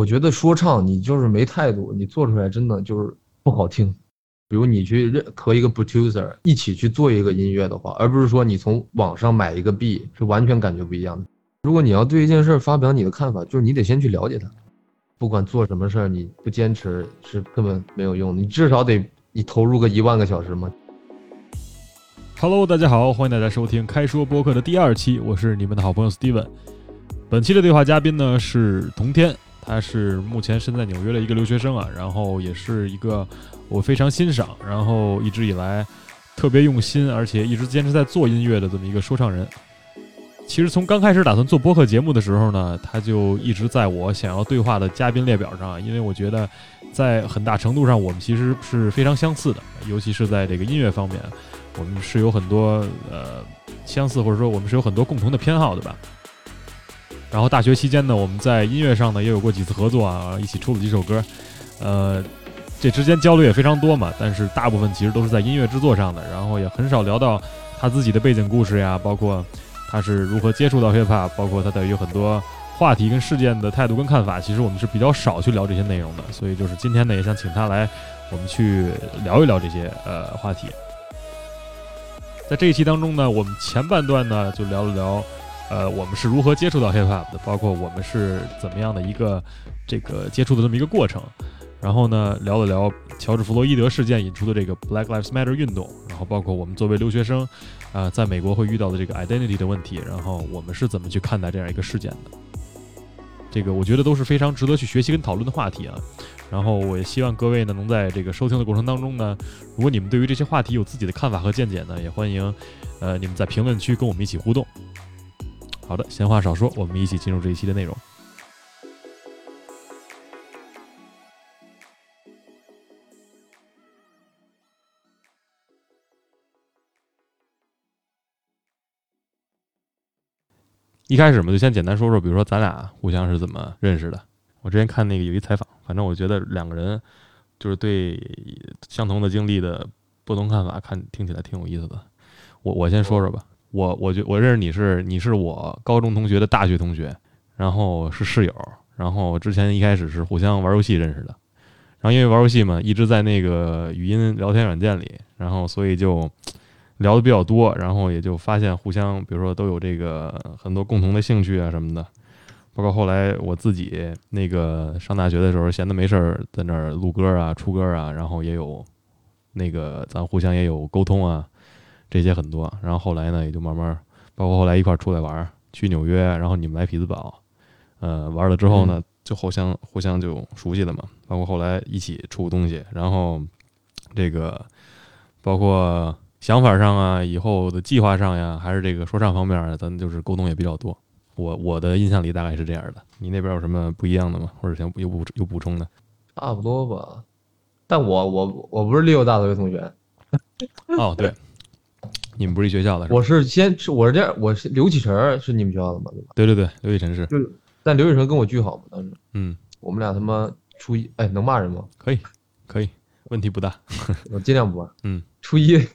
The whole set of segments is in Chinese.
我觉得说唱你就是没态度，你做出来真的就是不好听。比如你去和一个 producer 一起去做一个音乐的话，而不是说你从网上买一个 B， 是完全感觉不一样的。如果你要对一件事发表你的看法，就是你得先去了解它。不管做什么事儿，你不坚持是根本没有用，你至少得你投入个10000个小时嘛。Hello， 大家好，欢迎大家收听开说播客的第2期，我是你们的好朋友 Steven。本期的对话嘉宾呢是童天，他是目前身在纽约的一个留学生啊，然后也是一个我非常欣赏，然后一直以来特别用心，而且一直坚持在做音乐的这么一个说唱人。其实从刚开始打算做播客节目的时候呢，他就一直在我想要对话的嘉宾列表上，因为我觉得在很大程度上我们其实是非常相似的，尤其是在这个音乐方面，我们是有很多相似，或者说我们是有很多共同的偏好的吧。然后大学期间呢，我们在音乐上呢也有过几次合作啊，一起出了几首歌，这之间交流也非常多嘛，但是大部分其实都是在音乐制作上的，然后也很少聊到他自己的背景故事呀，包括他是如何接触到 Hip-hop， 包括他对于很多话题跟事件的态度跟看法，其实我们是比较少去聊这些内容的，所以就是今天呢也想请他来我们去聊一聊这些话题。在这一期当中呢，我们前半段呢就聊了聊我们是如何接触到 Hip-hop 的，包括我们是怎么样的一个这个接触的这么一个过程。然后呢，聊了聊乔治·弗洛伊德事件引出的这个 Black Lives Matter 运动，然后包括我们作为留学生，在美国会遇到的这个 identity 的问题，然后我们是怎么去看待这样一个事件的。这个我觉得都是非常值得去学习跟讨论的话题啊。然后我也希望各位呢能在这个收听的过程当中呢，如果你们对于这些话题有自己的看法和见解呢，也欢迎你们在评论区跟我们一起互动。好的，闲话少说，我们一起进入这一期的内容。一开始嘛，就先简单说说，比如说咱俩互相是怎么认识的。我之前看那个有一采访，反正我觉得两个人就是对相同的经历的不同看法，听起来挺有意思的。我先说说吧。我认识你是我高中同学的大学同学，然后是室友，然后之前一开始是互相玩游戏认识的，然后因为玩游戏嘛，一直在那个语音聊天软件里，然后所以就聊的比较多，然后也就发现互相比如说都有这个很多共同的兴趣啊什么的，包括后来我自己那个上大学的时候闲得没事儿在那儿录歌啊出歌啊，然后也有那个咱互相也有沟通啊。这些很多，然后后来呢，也就慢慢，包括后来一块出来玩，去纽约，然后你们来匹兹堡，玩了之后呢，就互相就熟悉了嘛。包括后来一起出东西，然后这个包括想法上啊，以后的计划上呀，还是这个说唱方面，咱就是沟通也比较多。我的印象里大概是这样的。你那边有什么不一样的吗？或者想有补充的？差不多吧，但我不是利友大学同学。哦，对。你们不是一学校的是吧？我是刘启晨是你们学校的吗？对，刘启晨是。就是，但刘启晨跟我巨好嘛，当时。嗯，我们俩他妈初一，哎，能骂人吗？可以，问题不大。我尽量不骂。嗯，初一的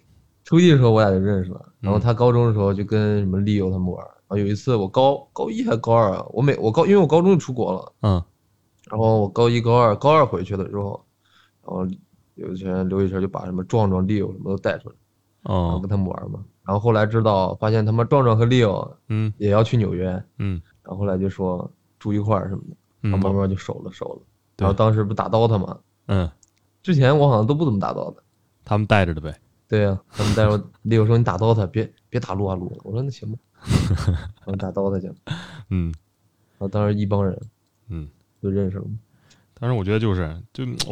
时候我俩就认识了，然后他高中的时候就跟什么利友他们玩，然后有一次我高一还高二啊，因为我高中就出国了，嗯，然后我高一高二回去了之后，然后刘启晨就把什么壮利友什么都带出来。然后跟他们玩嘛，然后后来知道发现他们壮壮和 Leo 也要去纽约，嗯，然后后来就说住一块儿什么的，然后慢慢就熟了，然后当时不打刀他嘛，嗯，之前我好像都不怎么打刀的，他们带着的呗，对呀，他们带着 Leo 说你打刀他别打撸啊撸，我说那行吧，我打刀他去，嗯，然后当时一帮人，嗯，就认识了。当时我觉得我觉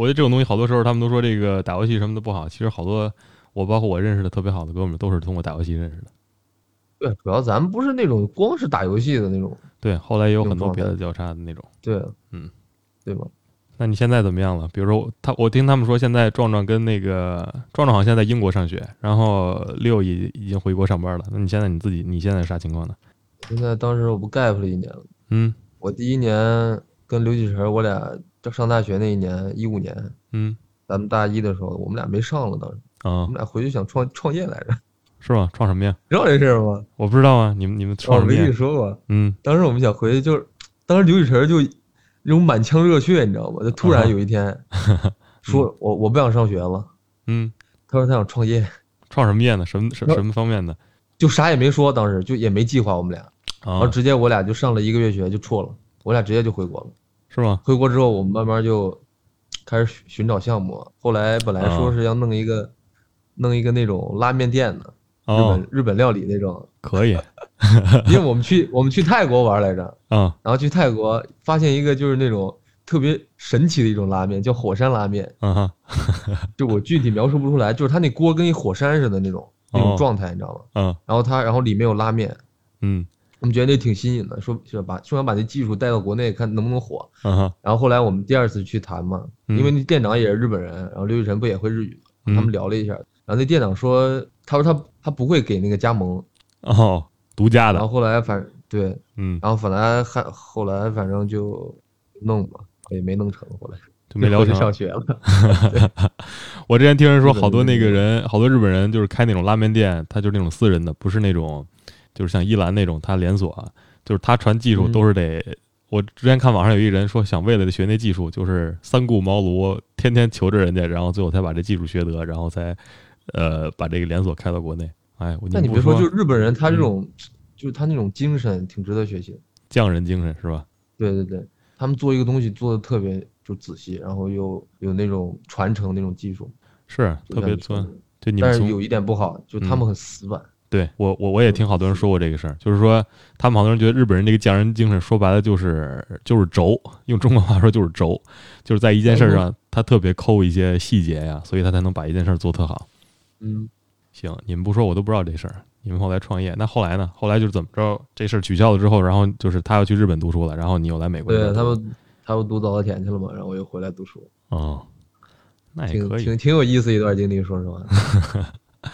得这种东西好多时候他们都说这个打游戏什么的不好，其实好多。包括我认识的特别好的哥们都是通过打游戏认识的。对，主要咱们不是那种光是打游戏的那种。对，后来也有很多别的交叉的那种。对，嗯，对吧？那你现在怎么样了？比如说我听他们说，现在壮壮好像现在在英国上学，然后六已经回国上班了。那你现在是啥情况呢？现在当时我不 gap 了1年了。嗯，我第1年跟刘启晨我俩上大学那一年15年，嗯，咱们大一的时候我们俩没上了当时。我们俩回去想创业来着，是吧？创什么业？知道这事儿吗？我不知道啊，你们创什么业？没跟你说过。嗯，当时我们想回去，就是当时刘雨辰就那种满腔热血，你知道吗？就突然有一天说，我不想上学了，嗯，他说他想创业，创什么业呢？什么方面的？就啥也没说，当时就也没计划，我们俩，然后直接我俩就上了一个月学就辍了，我俩直接就回国了，是吗？回国之后，我们慢慢就开始寻找项目，后来本来说是要弄一个那种拉面店的。日本料理那种可以，因为我们去泰国玩来着啊，然后去泰国发现一个就是那种特别神奇的一种拉面，叫火山拉面啊，就我具体描述不出来，就是它那锅跟一火山似的那种状态，你知道吗？嗯，然后里面有拉面，嗯，我们觉得那挺新颖的，说想把这技术带到国内看能不能火啊，然后后来我们第二次去谈嘛，因为那店长也是日本人，然后刘雨辰不也会日语，他们聊了一下，然后那店长说。他不会给那个加盟哦，独家的。然后后来对，嗯，然后后来反正就弄吧，也没弄成，后来就没聊成。上学了。我之前听人说，好多那个人，好多日本人就是开那种拉面店，他就是那种私人的，不是那种就是像一兰那种他连锁、啊，就是他传技术都是得。我之前看网上有一人说，想为了学那技术，就是三顾茅庐，天天求着人家，然后最后才把这技术学得，然后才。把这个连锁开到国内，哎，那你别说，就日本人他这种，就是他那种精神挺值得学习的，匠人精神是吧？对对对，他们做一个东西做的特别就仔细，然后又有那种传承那种技术，是特别专。对，你们但是有一点不好，就他们很死板。对我也听好多人说过这个事儿，就是说他们好多人觉得日本人这个匠人精神，说白了就是轴，用中国话说就是轴，就是在一件事上他特别抠一些细节呀，所以他才能把一件事做特好。嗯，行，你们不说我都不知道这事儿。你们后来创业，那后来呢？后来就是怎么着？这事儿取消了之后，然后就是他要去日本读书了，然后你又来美国。对，他不读早稻田去了嘛，然后我又回来读书。哦，那也可以，挺有意思一段经历，说实话。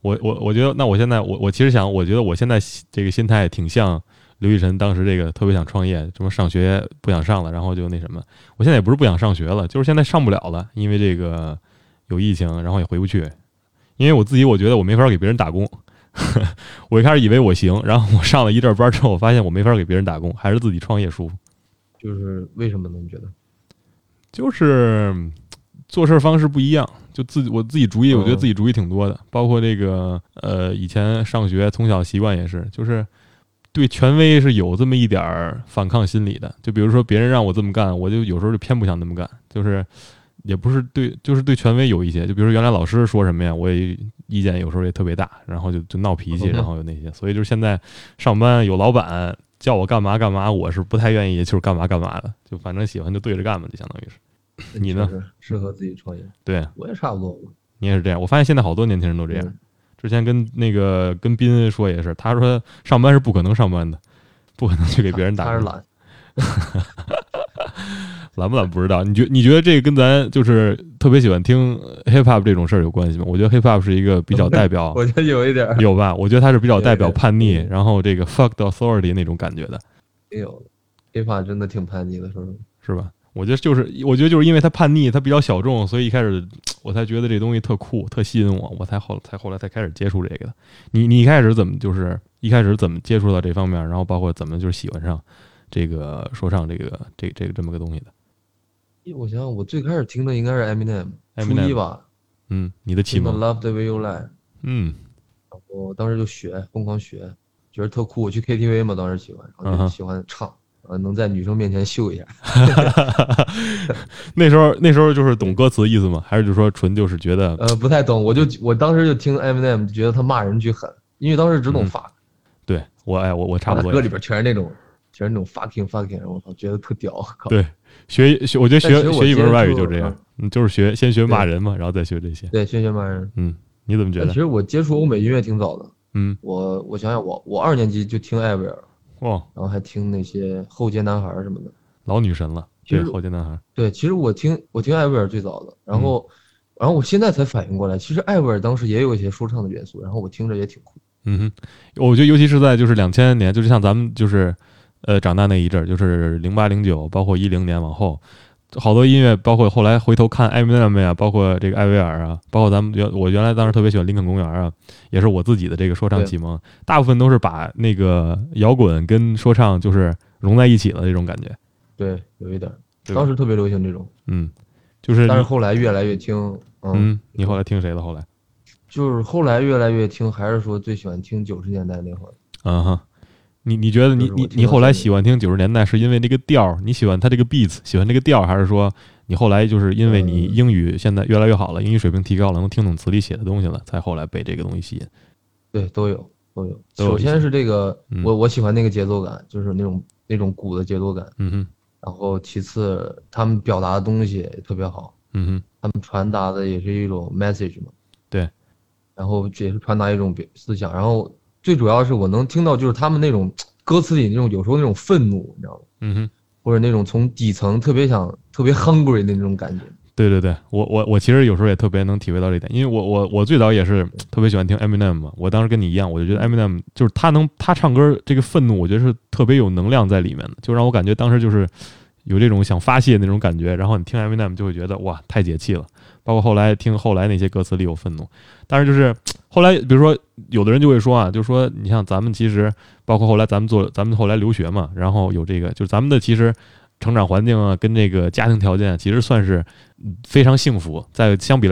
我觉得，那我现在我其实想，我觉得我现在这个心态挺像刘雨辰当时这个特别想创业，什么上学不想上了，然后就那什么。我现在也不是不想上学了，就是现在上不了了，因为这个有疫情，然后也回不去。因为我自己，我觉得我没法给别人打工。我一开始以为我行，然后我上了一阵班之后，我发现我没法给别人打工，还是自己创业舒服。就是为什么呢？你觉得？就是做事方式不一样，就我自己主意，我觉得自己主意挺多的，包括这个以前上学从小习惯也是，就是对权威是有这么一点反抗心理的。就比如说别人让我这么干，我就有时候就偏不想那么干，就是。也不是对，就是对权威有一些，就比如说原来老师说什么呀，我也意见有时候也特别大，然后就闹脾气，然后有那些，所以就是现在上班有老板叫我干嘛干嘛，我是不太愿意，就是干嘛干嘛的，就反正喜欢就对着干嘛，就相当于是。你呢？适合自己创业。对，我也差不多。你也是这样，我发现现在好多年轻人都这样。之前跟斌说也是，他说上班是不可能上班的，不可能去给别人打。他是懒。懒不懒不知道，你觉得这个跟咱就是特别喜欢听 Hip-hop 这种事儿有关系吗？我觉得 Hip-hop 是一个比较代表，我觉得有一点有吧，我觉得它是比较代表叛逆，然后这个 fuck the authority 那种感觉的。也有 Hip-hop 真的挺叛逆的，是吧？我觉得就是因为它叛逆，它比较小众，所以一开始我才觉得这东西特酷，特吸引我，我后来才开始接触这个的。你一开始怎么就是一开始怎么接触到这方面，然后包括怎么就是喜欢上这个说唱这个这么个东西的？我想想，我最开始听的应该是 Eminem， 初一吧，嗯，你的启蒙 ，Love the way you lie， 嗯，然后当时就学，疯狂学，觉得特酷。我去 KTV 嘛，当时喜欢，然后就喜欢唱，能在女生面前秀一下。那时候就是懂歌词意思吗？还是就说纯就是觉得不太懂，我当时就听 Eminem， 觉得他骂人句狠，因为当时只懂法。对我差不多。歌里边全是那种 fucking， 我觉得特屌。对。学我觉得学一门外语就这样，就是先学骂人嘛，然后再学这些。对，先学骂人。嗯，你怎么觉得？其实我接触欧美音乐挺早的。嗯，我想想，我2年级就听艾薇儿，哦，然后还听那些后街男孩什么的，老女神了。对，后街男孩。对，其实我听艾薇儿最早的，然后我现在才反应过来，其实艾薇儿当时也有一些说唱的元素，然后我听着也挺酷。嗯哼，我觉得尤其是在就是2000年，就是像咱们就是。长大那一阵就是08、09，包括10年往后，好多音乐，包括后来回头看艾米纳姆呀，包括这个艾薇儿啊，包括咱们我原来当时特别喜欢林肯公园啊，也是我自己的这个说唱启蒙，大部分都是把那个摇滚跟说唱就是融在一起了这种感觉。对，有一点，当时特别流行这种。嗯，就是，但是后来越来越听，嗯，你后来听谁的？后来就是后来越来越听，还是说最喜欢听90年代那会儿。啊哈，你觉得你后来喜欢听90年代，是因为那个调，你喜欢他这个 beats， 喜欢这个调，还是说你后来就是因为你英语现在越来越好了，英语水平提高了，能听懂词里写的东西了，才后来被这个东西吸引？对，都有。首先是这个，我喜欢那个节奏感，就是那种鼓的节奏感。嗯哼。然后其次，他们表达的东西也特别好。嗯哼。他们传达的也是一种 message 嘛。对。然后也是传达一种思想，然后最主要是我能听到就是他们那种歌词里那种有时候那种愤怒，你知道吗？嗯哼。或者那种从底层特别 hungry 的那种感觉。对对对，我其实有时候也特别能体会到这一点，因为我最早也是特别喜欢听 Eminem 嘛，我当时跟你一样，我就觉得 Eminem 就是他唱歌这个愤怒，我觉得是特别有能量在里面的，就让我感觉当时就是有这种想发泄那种感觉，然后你听 Eminem 就会觉得哇太解气了，包括后来那些歌词里有愤怒，但是就是后来比如说有的人就会说啊，就说你像咱们其实包括后来咱们后来留学嘛，然后有这个就是咱们的其实成长环境啊跟这个家庭条件啊其实算是非常幸福，在相比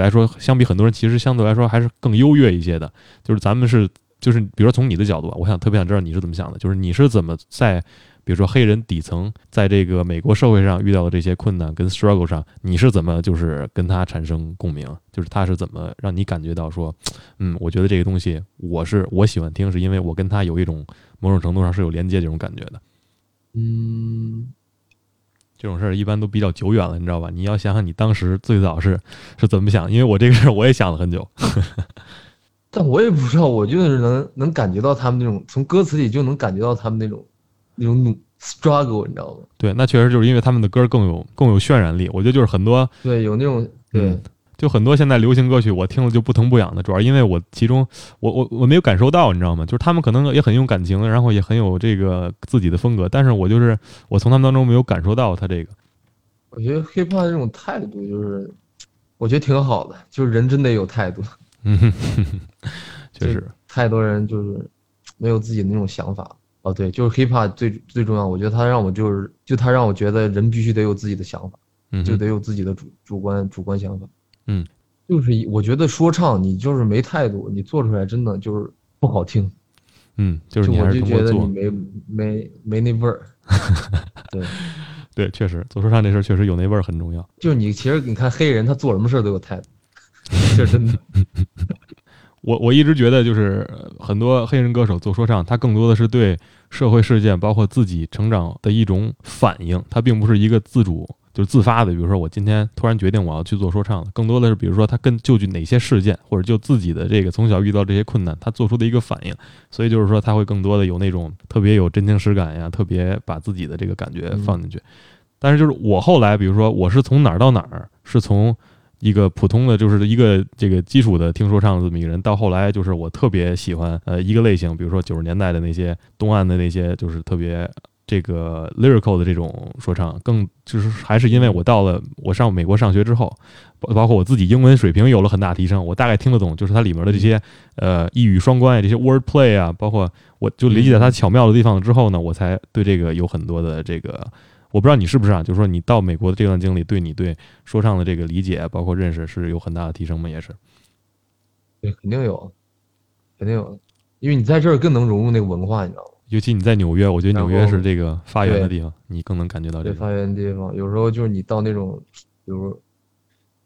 很多人其实相对来说还是更优越一些的，就是咱们是就是比如说从你的角度吧，我想特别想知道你是怎么想的，就是你是怎么在比如说黑人底层在这个美国社会上遇到的这些困难跟 struggle 上，你是怎么就是跟他产生共鸣，就是他是怎么让你感觉到说我觉得这个东西我喜欢听，是因为我跟他有一种某种程度上是有连接这种感觉的。这种事儿一般都比较久远了，你知道吧，你要想想你当时最早是怎么想，因为我这个事儿我也想了很久。但我也不知道，我就是能感觉到他们那种从歌词里就能感觉到他们那种 struggle， 你知道吗？对，那确实就是因为他们的歌更有渲染力。我觉得就是很多对有那种对、就很多现在流行歌曲我听了就不疼不痒的，主要因为我其中我没有感受到，你知道吗？就是他们可能也很有感情，然后也很有这个自己的风格，但是我从他们当中没有感受到他这个。我觉得 hiphop 这种态度就是我觉得挺好的，就是人真得有态度。嗯，确实，太多人就是没有自己的那种想法。哦，对，就是 hiphop 最重要，我觉得他让我觉得人必须得有自己的想法，就得有自己的主观想法。嗯，就是我觉得说唱你就是没态度，你做出来真的就是不好听。嗯，就是你还是通过做，我就觉得你没那味儿。对对，确实做说唱这事儿确实有那味儿很重要。就是其实你看黑人他做什么事都有态度，这真的。我一直觉得，就是很多黑人歌手做说唱，他更多的是对社会事件，包括自己成长的一种反应，他并不是一个自主就是自发的。比如说，我今天突然决定我要去做说唱了，更多的是比如说他就哪些事件，或者就自己的这个从小遇到这些困难，他做出的一个反应。所以就是说，他会更多的有那种特别有真情实感呀，特别把自己的这个感觉放进去。但是就是我后来，比如说我是从哪儿到哪儿，是从一个普通的就是一个这个基础的听说唱的这么一个人，到后来就是我特别喜欢一个类型，比如说90年代的那些东岸的那些就是特别这个 lyrical 的这种说唱，更就是还是因为我上美国上学之后，包括我自己英文水平有了很大提升，我大概听得懂就是它里面的这些一语双关啊，这些 wordplay 啊，包括我就理解它巧妙的地方之后呢，我才对这个有很多的这个。我不知道你是不是啊，就是说你到美国的这段经历，对你对说唱的这个理解，包括认识，是有很大的提升吗？也是，对，肯定有，因为你在这儿更能融入那个文化，你知道吗？尤其你在纽约，我觉得纽约是这个发源的地方，你更能感觉到这个发源的地方。有时候就是你到那种，比如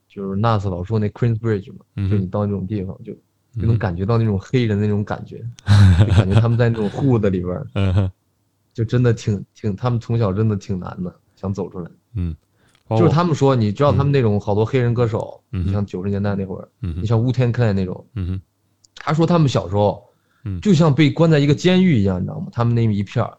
就是Nas老说那 Queensbridge 嘛，就你到那种地方就能感觉到那种黑人的那种感觉，就感觉他们在那种hood里边。就真的他们从小真的挺难的，想走出来。嗯，就是他们说，你知道他们那种好多黑人歌手，你像90年代那会儿，你像Wu-Tang Clan那种，他说他们小时候，就像被关在一个监狱一样，你知道吗？他们那一片儿，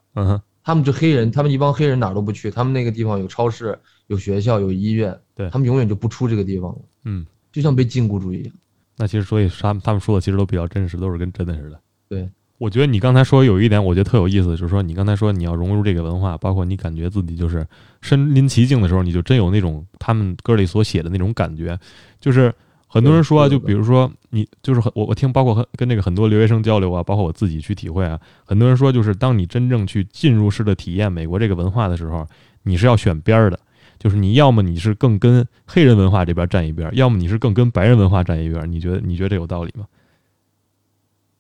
他们就黑人，他们一帮黑人哪都不去，他们那个地方有超市、有学校、有医院，对，他们永远就不出这个地方了。嗯，就像被禁锢住一样。那其实所以他们说的其实都比较真实，都是跟真的似的。对。我觉得你刚才说有一点，我觉得特有意思，就是说你刚才说你要融入这个文化，包括你感觉自己就是身临其境的时候，你就真有那种他们歌里所写的那种感觉。就是很多人说啊，就比如说你就是我听，包括跟这个很多留学生交流啊，包括我自己去体会啊，很多人说就是当你真正去进入式的体验美国这个文化的时候，你是要选边的，就是你要么你是更跟黑人文化这边站一边，要么你是更跟白人文化站一边，你觉得有道理吗？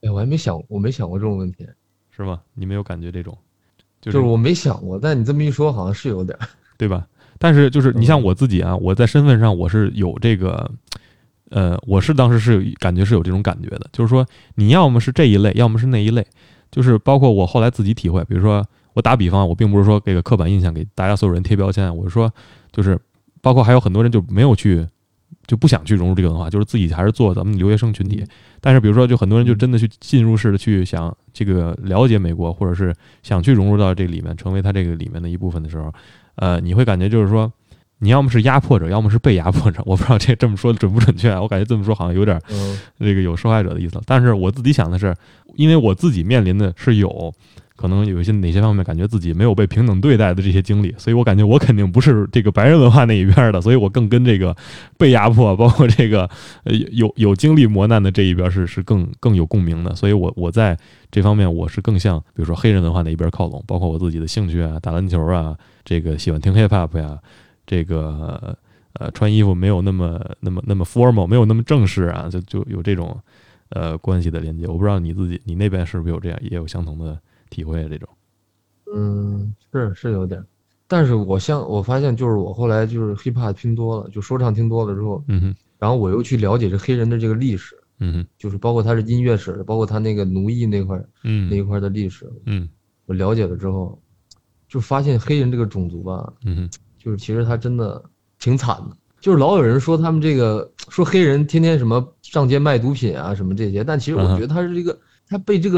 哎，我没想过这种问题，是吗？你没有感觉这种，就是我没想过，但你这么一说好像是有点，对吧？但是就是你像我自己啊，我在身份上我是有这个，我是当时是有感觉是有这种感觉的，就是说你要么是这一类，要么是那一类，就是包括我后来自己体会，比如说我打比方，我并不是说给个刻板印象给大家所有人贴标签，我是说就是包括还有很多人就没有去。就不想去融入这个文化，就是自己还是做咱们留学生群体。但是比如说，就很多人就真的去进入式的去想这个了解美国，或者是想去融入到这个里面，成为他这个里面的一部分的时候，你会感觉就是说，你要么是压迫者，要么是被压迫者。我不知道这么说准不准确，我感觉这么说好像有点那个有受害者的意思。但是我自己想的是，因为我自己面临的是有可能有一些哪些方面感觉自己没有被平等对待的这些经历，所以我感觉我肯定不是这个白人文化那一边的，所以我更跟这个被压迫，包括这个有经历磨难的这一边是更有共鸣的，所以我在这方面我是更向比如说黑人文化那一边靠拢，包括我自己的兴趣啊，打篮球啊，这个喜欢听 Hip-hop 呀、啊，这个穿衣服没有那么 formal， 没有那么正式啊，就有这种关系的连接。我不知道你自己你那边是不是有这样也有相同的。体会这种，是有点，但是我发现就是我后来就是 hiphop 听多了，就说唱听多了之后，然后我又去了解这黑人的这个历史，就是包括他是音乐史，包括他那个奴役那块，那一块的历史，我了解了之后，就发现黑人这个种族吧，就是其实他真的挺惨的，就是老有人说他们这个说黑人天天什么上街卖毒品啊什么这些，但其实我觉得他是一个。他被这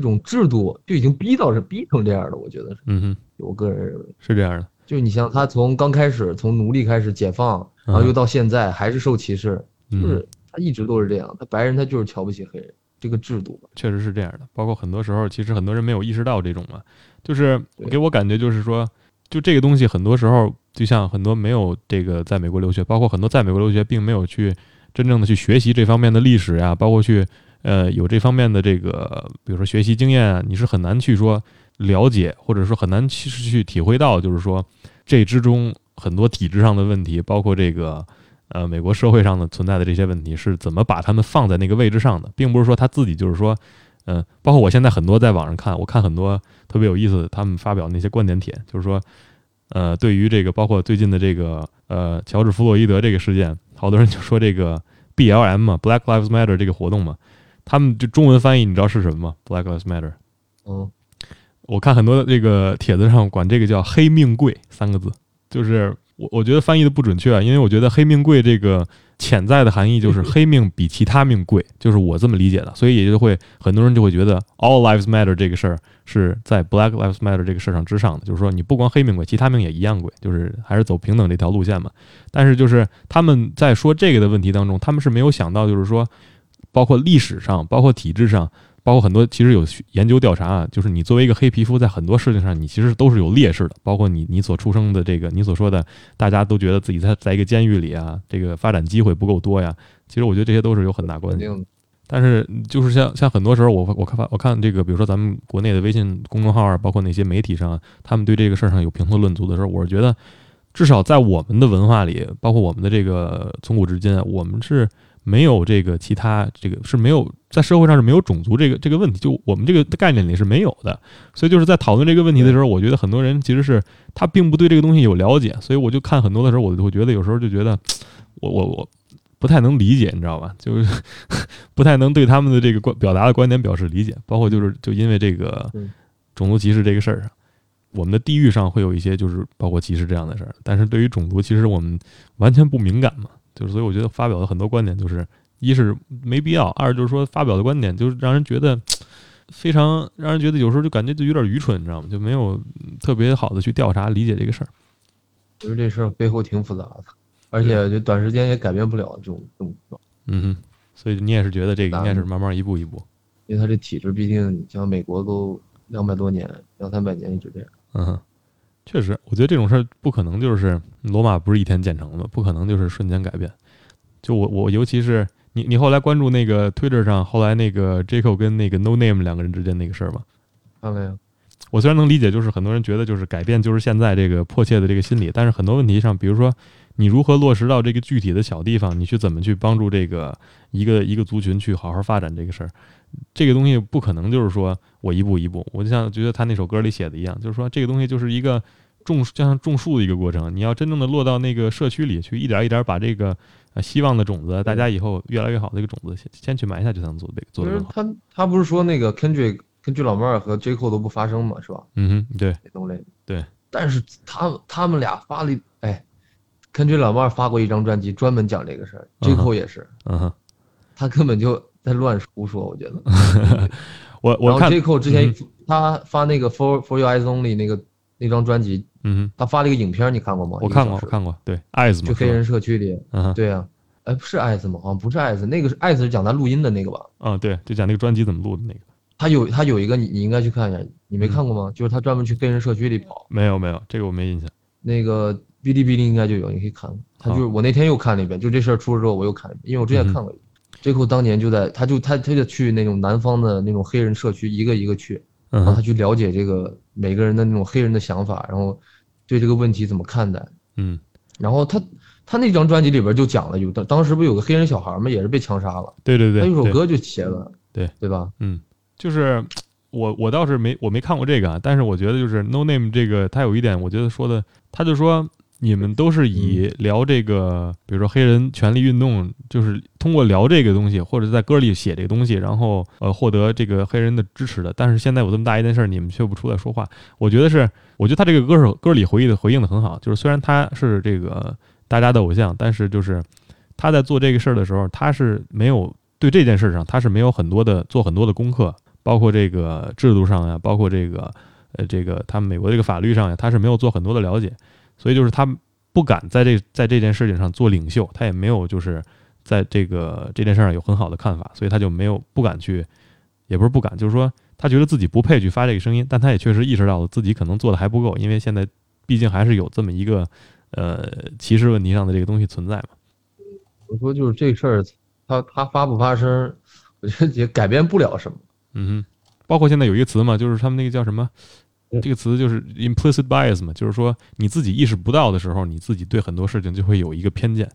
种制度就已经逼成这样了，我觉得是，我个人认为是这样的。就你像他从刚开始从奴隶开始解放，然后又到现在还是受歧视，就是他一直都是这样。他白人他就是瞧不起黑人这个制度，确实是这样的。包括很多时候，其实很多人没有意识到这种嘛，就是给我感觉就是说，就这个东西很多时候就像很多没有这个在美国留学，包括很多在美国留学并没有去真正的去学习这方面的历史呀，包括去。有这方面的这个，比如说学习经验啊，你是很难去说了解，或者说很难去体会到，就是说这之中很多体制上的问题，包括这个美国社会上的存在的这些问题是怎么把他们放在那个位置上的，并不是说他自己就是说，包括我现在很多在网上看，我看很多特别有意思的，他们发表那些观点帖，就是说，对于这个包括最近的这个乔治弗洛伊德这个事件，好多人就说这个 BLM 嘛 ，Black Lives Matter 这个活动嘛。他们就中文翻译你知道是什么吗 ？Black Lives Matter。我看很多这个帖子上管这个叫“黑命贵”三个字，就是我觉得翻译的不准确啊，因为我觉得“黑命贵”这个潜在的含义就是黑命比其他命贵，就是我这么理解的，所以也就会很多人就会觉得 “All Lives Matter” 这个事儿是在 “Black Lives Matter” 这个事上之上的，就是说你不光黑命贵，其他命也一样贵，就是还是走平等这条路线嘛。但是就是他们在说这个的问题当中，他们是没有想到，就是说。包括历史上，包括体制上，包括很多其实有研究调查啊，就是你作为一个黑皮肤，在很多事情上你其实都是有劣势的，包括你所出生的这个，你所说的大家都觉得自己在一个监狱里啊，这个发展机会不够多呀，其实我觉得这些都是有很大关系。但是就是像很多时候我看这个，比如说咱们国内的微信公众号啊，包括那些媒体上，他们对这个事儿上有评头论足的时候，我是觉得至少在我们的文化里，包括我们的这个从古至今，我们是。没有这个其他这个是没有在社会上是没有种族这个问题，就我们这个概念里是没有的，所以就是在讨论这个问题的时候，我觉得很多人其实是他并不对这个东西有了解，所以我就看很多的时候，我就会觉得有时候就觉得我不太能理解，你知道吧？就是不太能对他们的这个表达的观点表示理解，包括就因为这个种族歧视这个事儿上。我们的地域上会有一些就是包括歧视这样的事儿，但是对于种族其实我们完全不敏感嘛。就是所以我觉得发表的很多观点就是一是没必要，二就是说发表的观点就是让人觉得非常让人觉得有时候就感觉就有点愚蠢，你知道吗？就没有特别好的去调查理解这个事儿。其实这事儿背后挺复杂的，而且就短时间也改变不了这种。所以你也是觉得这个应该是慢慢一步一步，因为它这体制毕竟像美国都200多年、200-300年一直这样。确实，我觉得这种事儿不可能就是罗马不是一天建成的，不可能就是瞬间改变。就我尤其是你后来关注那个 Twitter 上后来那个 Jaco 跟那个 No Name 两个人之间那个事儿吗？看了呀。我虽然能理解，就是很多人觉得就是改变就是现在这个迫切的这个心理，但是很多问题上，比如说你如何落实到这个具体的小地方，你去怎么去帮助这个一个族群去好好发展这个事儿，这个东西不可能就是说我一步一步，我就像觉得他那首歌里写的一样，就是说这个东西就是一个像种树的一个过程，你要真正的落到那个社区里去，一点一点把这个希望的种子，大家以后越来越好的一个种子先去埋下，就才能做得更好。他不是说那个 Kendrick Lamar 和 J. Cole 都不发声嘛，是吧？嗯哼，对，对。但是他们俩发了，Kendrick Lamar 发过一张专辑专门讲这个事儿、，J. Cole 也是，他根本就在乱胡说，我觉得。我看 J. Cole 之前、他发那个 For Your Eyes Only 那张专辑，他发了一个影片，你看过吗？我看过，对，艾斯嘛，就黑人社区里，对啊。是艾斯吗？好像不是艾斯，那个是艾斯，是讲他录音的那个吧？对，就讲那个专辑怎么录的那个。他有一个你应该去看一下，你没看过吗？就是他专门去黑人社区里跑。没有，这个我没印象。那个哔哩哔哩应该就有，你可以看。他就是我那天又看了一遍，就这事儿出了之后我又看了一遍，因为我之前看过一遍。J. Cole 当年就在，他就去那种南方的那种黑人社区，一个一个去，然后他去了解这个每个人的那种黑人的想法，然后对这个问题怎么看待。然后他那张专辑里边就讲了，当时不有个黑人小孩嘛，也是被枪杀了。对，他一首歌就写了，对吧？就是我倒是没看过这个，但是我觉得就是 No Name 这个，他有一点我觉得说的，他就说。你们都是以聊这个，比如说黑人权利运动，就是通过聊这个东西，或者在歌里写这个东西，然后获得这个黑人的支持的。但是现在有这么大一件事，你们却不出来说话。我觉得他这个歌里回应的很好，就是虽然他是这个大家的偶像，但是就是他在做这个事儿的时候，他是没有对这件事上，他是没有很多的功课，包括这个制度上呀，包括这个他们美国这个法律上呀，他是没有做很多的了解。所以就是他不敢在这件事情上做领袖，他也没有就是在这件事上有很好的看法，所以他就不敢去，也不是不敢，就是说他觉得自己不配去发这个声音，但他也确实意识到了自己可能做的还不够，因为现在毕竟还是有这么一个歧视问题上的这个东西存在嘛。我说就是这事儿，他发不发声，我觉得也改变不了什么。包括现在有一个词嘛，就是他们那个叫什么？这个词就是 implicit bias 嘛，就是说你自己意识不到的时候，你自己对很多事情就会有一个偏见，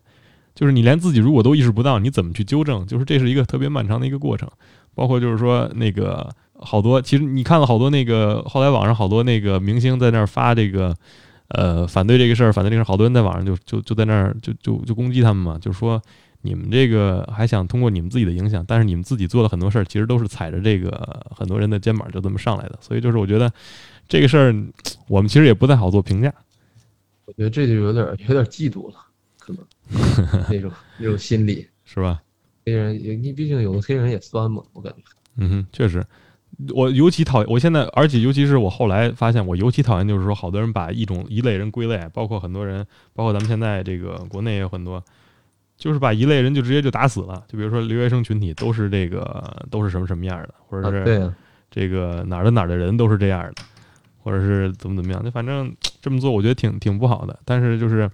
就是你连自己如果都意识不到，你怎么去纠正？就是这是一个特别漫长的一个过程，包括就是说那个好多，其实你看了好多那个后来网上好多那个明星在那儿发这个反对这个事儿，好多人在网上就在那儿就攻击他们嘛，就说你们这个还想通过你们自己的影响，但是你们自己做了很多事儿，其实都是踩着这个很多人的肩膀就这么上来的，所以就是我觉得。这个事儿，我们其实也不太好做评价。我觉得这就有点嫉妒了，可能那种心理是吧？黑人，你毕竟有的黑人也酸嘛，我感觉。确实，我尤其讨厌。我现在，而且尤其是我后来发现，我尤其讨厌就是说，好多人把一类人归类，包括很多人，包括咱们现在这个国内也有很多，就是把一类人就直接就打死了。就比如说留学生群体都是都是什么样的，或者是这个哪儿的人都是这样的。或者是怎么样，就反正这么做，我觉得挺不好的。但是就是，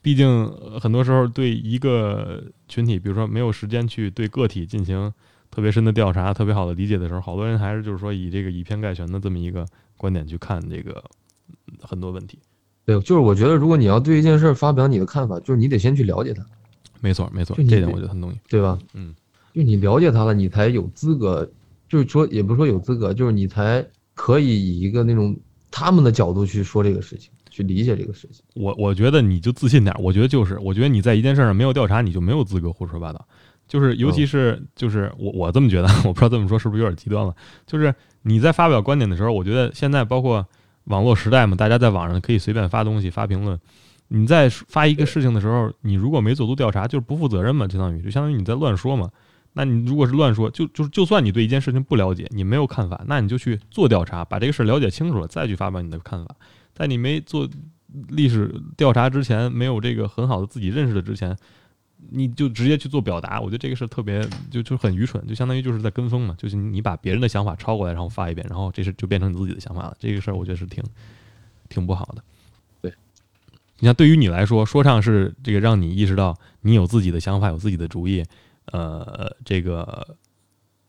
毕竟很多时候对一个群体，比如说没有时间去对个体进行特别深的调查、特别好的理解的时候，好多人还是就是说以这个以偏概全的这么一个观点去看这个很多问题。对，就是我觉得如果你要对一件事发表你的看法，就是你得先去了解它。没错，这点我觉得很同意，对吧？就你了解它了，你才有资格，就是说也不是说有资格，就是你才。可以以一个那种他们的角度去说这个事情，去理解这个事情。我觉得你就自信点。我觉得你在一件事上没有调查，你就没有资格胡说八道。就是，尤其是就是我这么觉得，我不知道这么说是不是有点极端了。就是你在发表观点的时候，我觉得现在包括网络时代嘛，大家在网上可以随便发东西、发评论。你在发一个事情的时候，你如果没做足调查，就是不负责任嘛，就相当于你在乱说嘛。那你如果是乱说，就算你对一件事情不了解，你没有看法，那你就去做调查，把这个事了解清楚了，再去发表你的看法。在你没做历史调查之前，没有这个很好的自己认识的之前，你就直接去做表达，我觉得这个事特别就很愚蠢，就相当于就是在跟风嘛，就是你把别人的想法抄过来，然后发一遍，然后这事就变成你自己的想法了。这个事儿我觉得是挺不好的。对，你像对于你来说，说唱是这个让你意识到你有自己的想法，有自己的主意。这个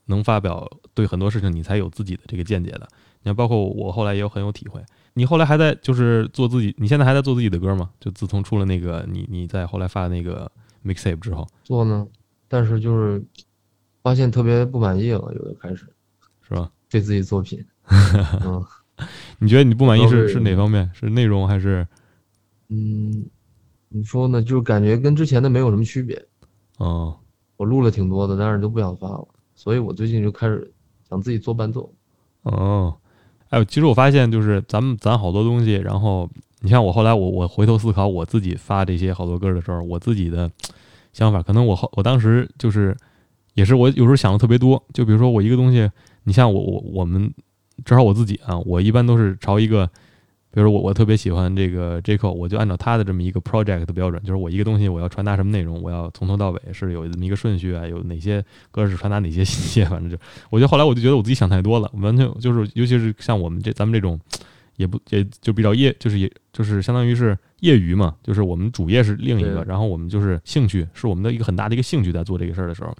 能发表对很多事情，你才有自己的这个见解的。你看包括我后来也有很有体会。你后来还在就是做自己，你现在还在做自己的歌吗？就自从出了那个你在后来发的那个 mixtape 之后做呢，但是就是发现特别不满意了，有的开始是吧？对自己作品，嗯，你觉得你不满意是哪方面？是内容还是？嗯，你说呢？就是感觉跟之前的没有什么区别。哦，我录了挺多的，但是都不想发了，所以我最近就开始想自己做伴奏。哦。哎，其实我发现就是咱好多东西，然后你像我后来我回头思考我自己发这些好多歌的时候，我自己的想法，可能我当时就是也是我有时候想的特别多，就比如说我一个东西，你像我们至少我自己啊，我一般都是朝一个，比如说我特别喜欢这个 Jaco， 我就按照他的这么一个 project 的标准，就是我一个东西我要传达什么内容，我要从头到尾是有这么一个顺序啊，有哪些歌是传达哪些信息，反正就我觉得后来我就觉得我自己想太多了，完全就是尤其是像我们咱们这种也就比较也就是相当于是业余嘛，就是我们主业是另一个，然后我们就是兴趣是我们的一个很大的一个兴趣，在做这个事儿的时候。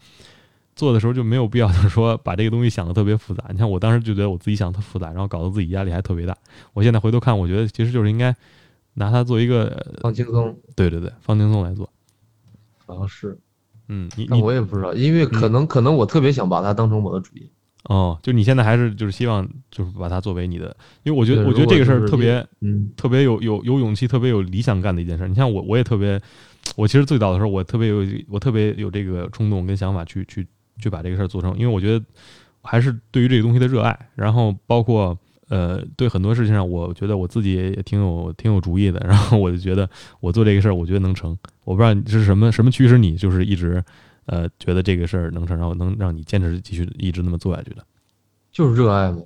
做的时候就没有必要就是说把这个东西想得特别复杂，你看我当时就觉得我自己想得复杂，然后搞得自己压力还特别大。我现在回头看，我觉得其实就是应该拿它做一个放轻松，对对对，放轻松来做。好像是，嗯，但我也不知道，因为可能我特别想把它当成我的主业。哦，就你现在还是就是希望就是把它作为你的，因为我觉得这个事儿特别，特别有勇气，特别有理想感的一件事。你像我也特别，我其实最早的时候我特别有这个冲动跟想法去把这个事儿做成，因为我觉得还是对于这个东西的热爱，然后包括对很多事情上，我觉得我自己也挺有主意的，然后我就觉得我做这个事儿，我觉得能成。我不知道你是什么驱使你，就是一直觉得这个事儿能成，然后能让你坚持继续一直那么做下去的，就是热爱嘛。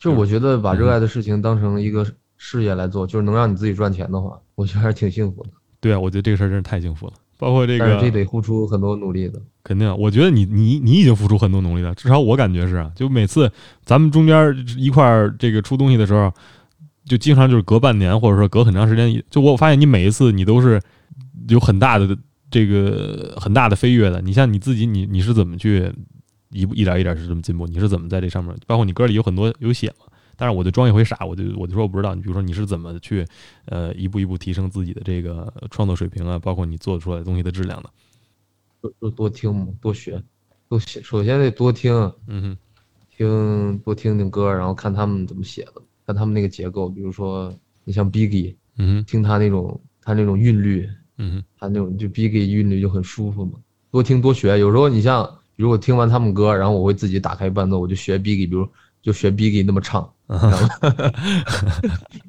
就是我觉得把热爱的事情当成一个事业来做，就是能让你自己赚钱的话，我觉得还是挺幸福的。对啊，我觉得这个事儿真是太幸福了。包括这个，但是这得付出很多努力的，肯定。我觉得你已经付出很多努力了，至少我感觉是啊。就每次咱们中间一块儿这个出东西的时候，就经常就是隔半年或者说隔很长时间，就我发现你每一次你都是有很大的这个很大的飞跃的。你像你自己，你是怎么去一点一点是这么进步？你是怎么在这上面？包括你歌里有很多有写嘛，但是我就装一回傻，我就说我不知道。你比如说你是怎么去一步一步提升自己的这个创作水平啊，包括你做出来的东西的质量的。多听多学，多写，首先得多听，多听听歌，然后看他们怎么写的，看他们那个结构。比如说你像 Biggie， 听他那种韵律，他那种就 Biggie 韵律就很舒服嘛。多听多学，有时候你像比如我听完他们歌，然后我会自己打开伴奏，我就学 Biggie， 比如就学 Biggie 那么唱。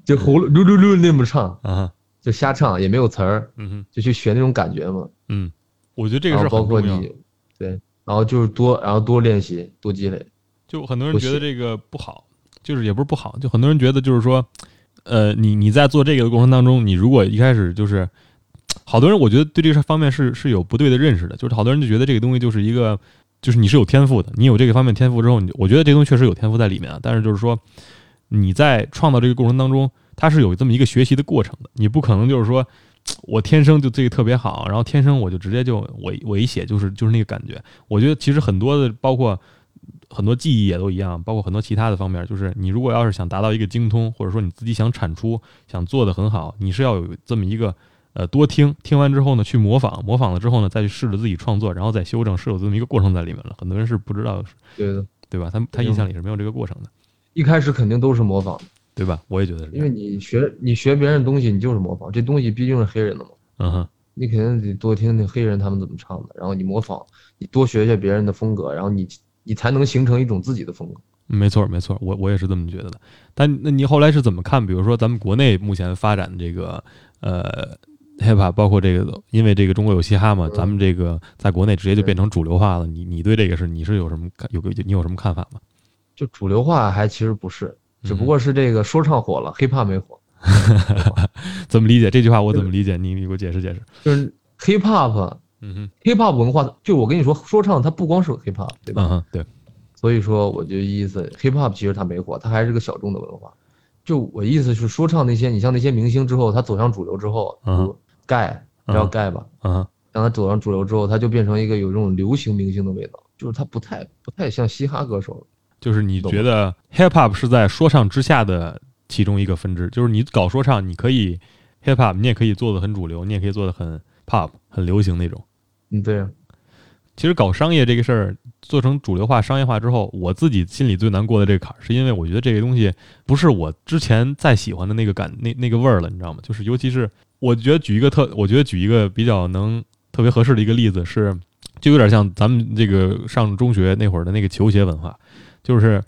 就葫芦噜噜噜那么唱，就瞎唱也没有词儿，就去学那种感觉嘛。嗯，我觉得这个是很重要。包括你，对，然后就是多练习，多积累。就很多人觉得这个不好，就是也不是不好，就很多人觉得就是说，你在做这个的过程当中，你如果一开始就是，好多人我觉得对这个方面是有不对的认识的，就是好多人就觉得这个东西就是一个。就是你是有天赋的，你有这个方面天赋之后，我觉得这东西确实有天赋在里面啊。但是就是说，你在创造这个过程当中，它是有这么一个学习的过程的。你不可能就是说我天生就这个特别好，然后天生我就直接就我一写就是那个感觉。我觉得其实很多的，包括很多技艺也都一样，包括很多其他的方面，就是你如果要是想达到一个精通，或者说你自己想产出、想做的很好，你是要有这么一个。多听完之后呢，去模仿，模仿了之后呢，再去试着自己创作，然后再修正，是有这么一个过程在里面了。很多人是不知道，对的，对吧？他印象里是没有这个过程的。一开始肯定都是模仿的，对吧？我也觉得是，因为你学别人的东西，你就是模仿。这东西毕竟是黑人的嘛，你肯定得多听听黑人他们怎么唱的，然后你模仿，你多学学别人的风格，然后你才能形成一种自己的风格。没错，没错，我也是这么觉得的。但那你后来是怎么看？比如说咱们国内目前发展这个Hip-hop， 包括这个，因为这个中国有嘻哈嘛，咱们这个在国内直接就变成主流化了。你对这个事，你有什么看法吗？就主流化还其实不是，只不过是这个说唱火了，Hip-hop 没火。怎么理解这句话？我怎么理解？你给我解释解释。就是 Hip-hop，Hip-hop 文化，就我跟你说，说唱它不光是 Hip-hop， 对吧？对。所以说，我就意思 ，Hip-hop 其实它没火，它还是个小众的文化。就我意思是，说唱那些，你像那些明星之后，他走向主流之后，盖，不要盖吧，让他走上主流之后，他就变成一个有这种流行明星的味道，就是他不太像嘻哈歌手了。就是你觉得 Hip-hop 是在说唱之下的其中一个分支，就是你搞说唱你可以 Hip-hop， 你也可以做得很主流，你也可以做得很 Pop 很流行那种。嗯，对啊。其实搞商业这个事儿做成主流化商业化之后，我自己心里最难过的这个坎儿，是因为我觉得这个东西不是我之前再喜欢的那个感那个味儿了，你知道吗？就是尤其是我觉得举一个比较能特别合适的一个例子是，就有点像咱们这个上中学那会儿的那个球鞋文化，就是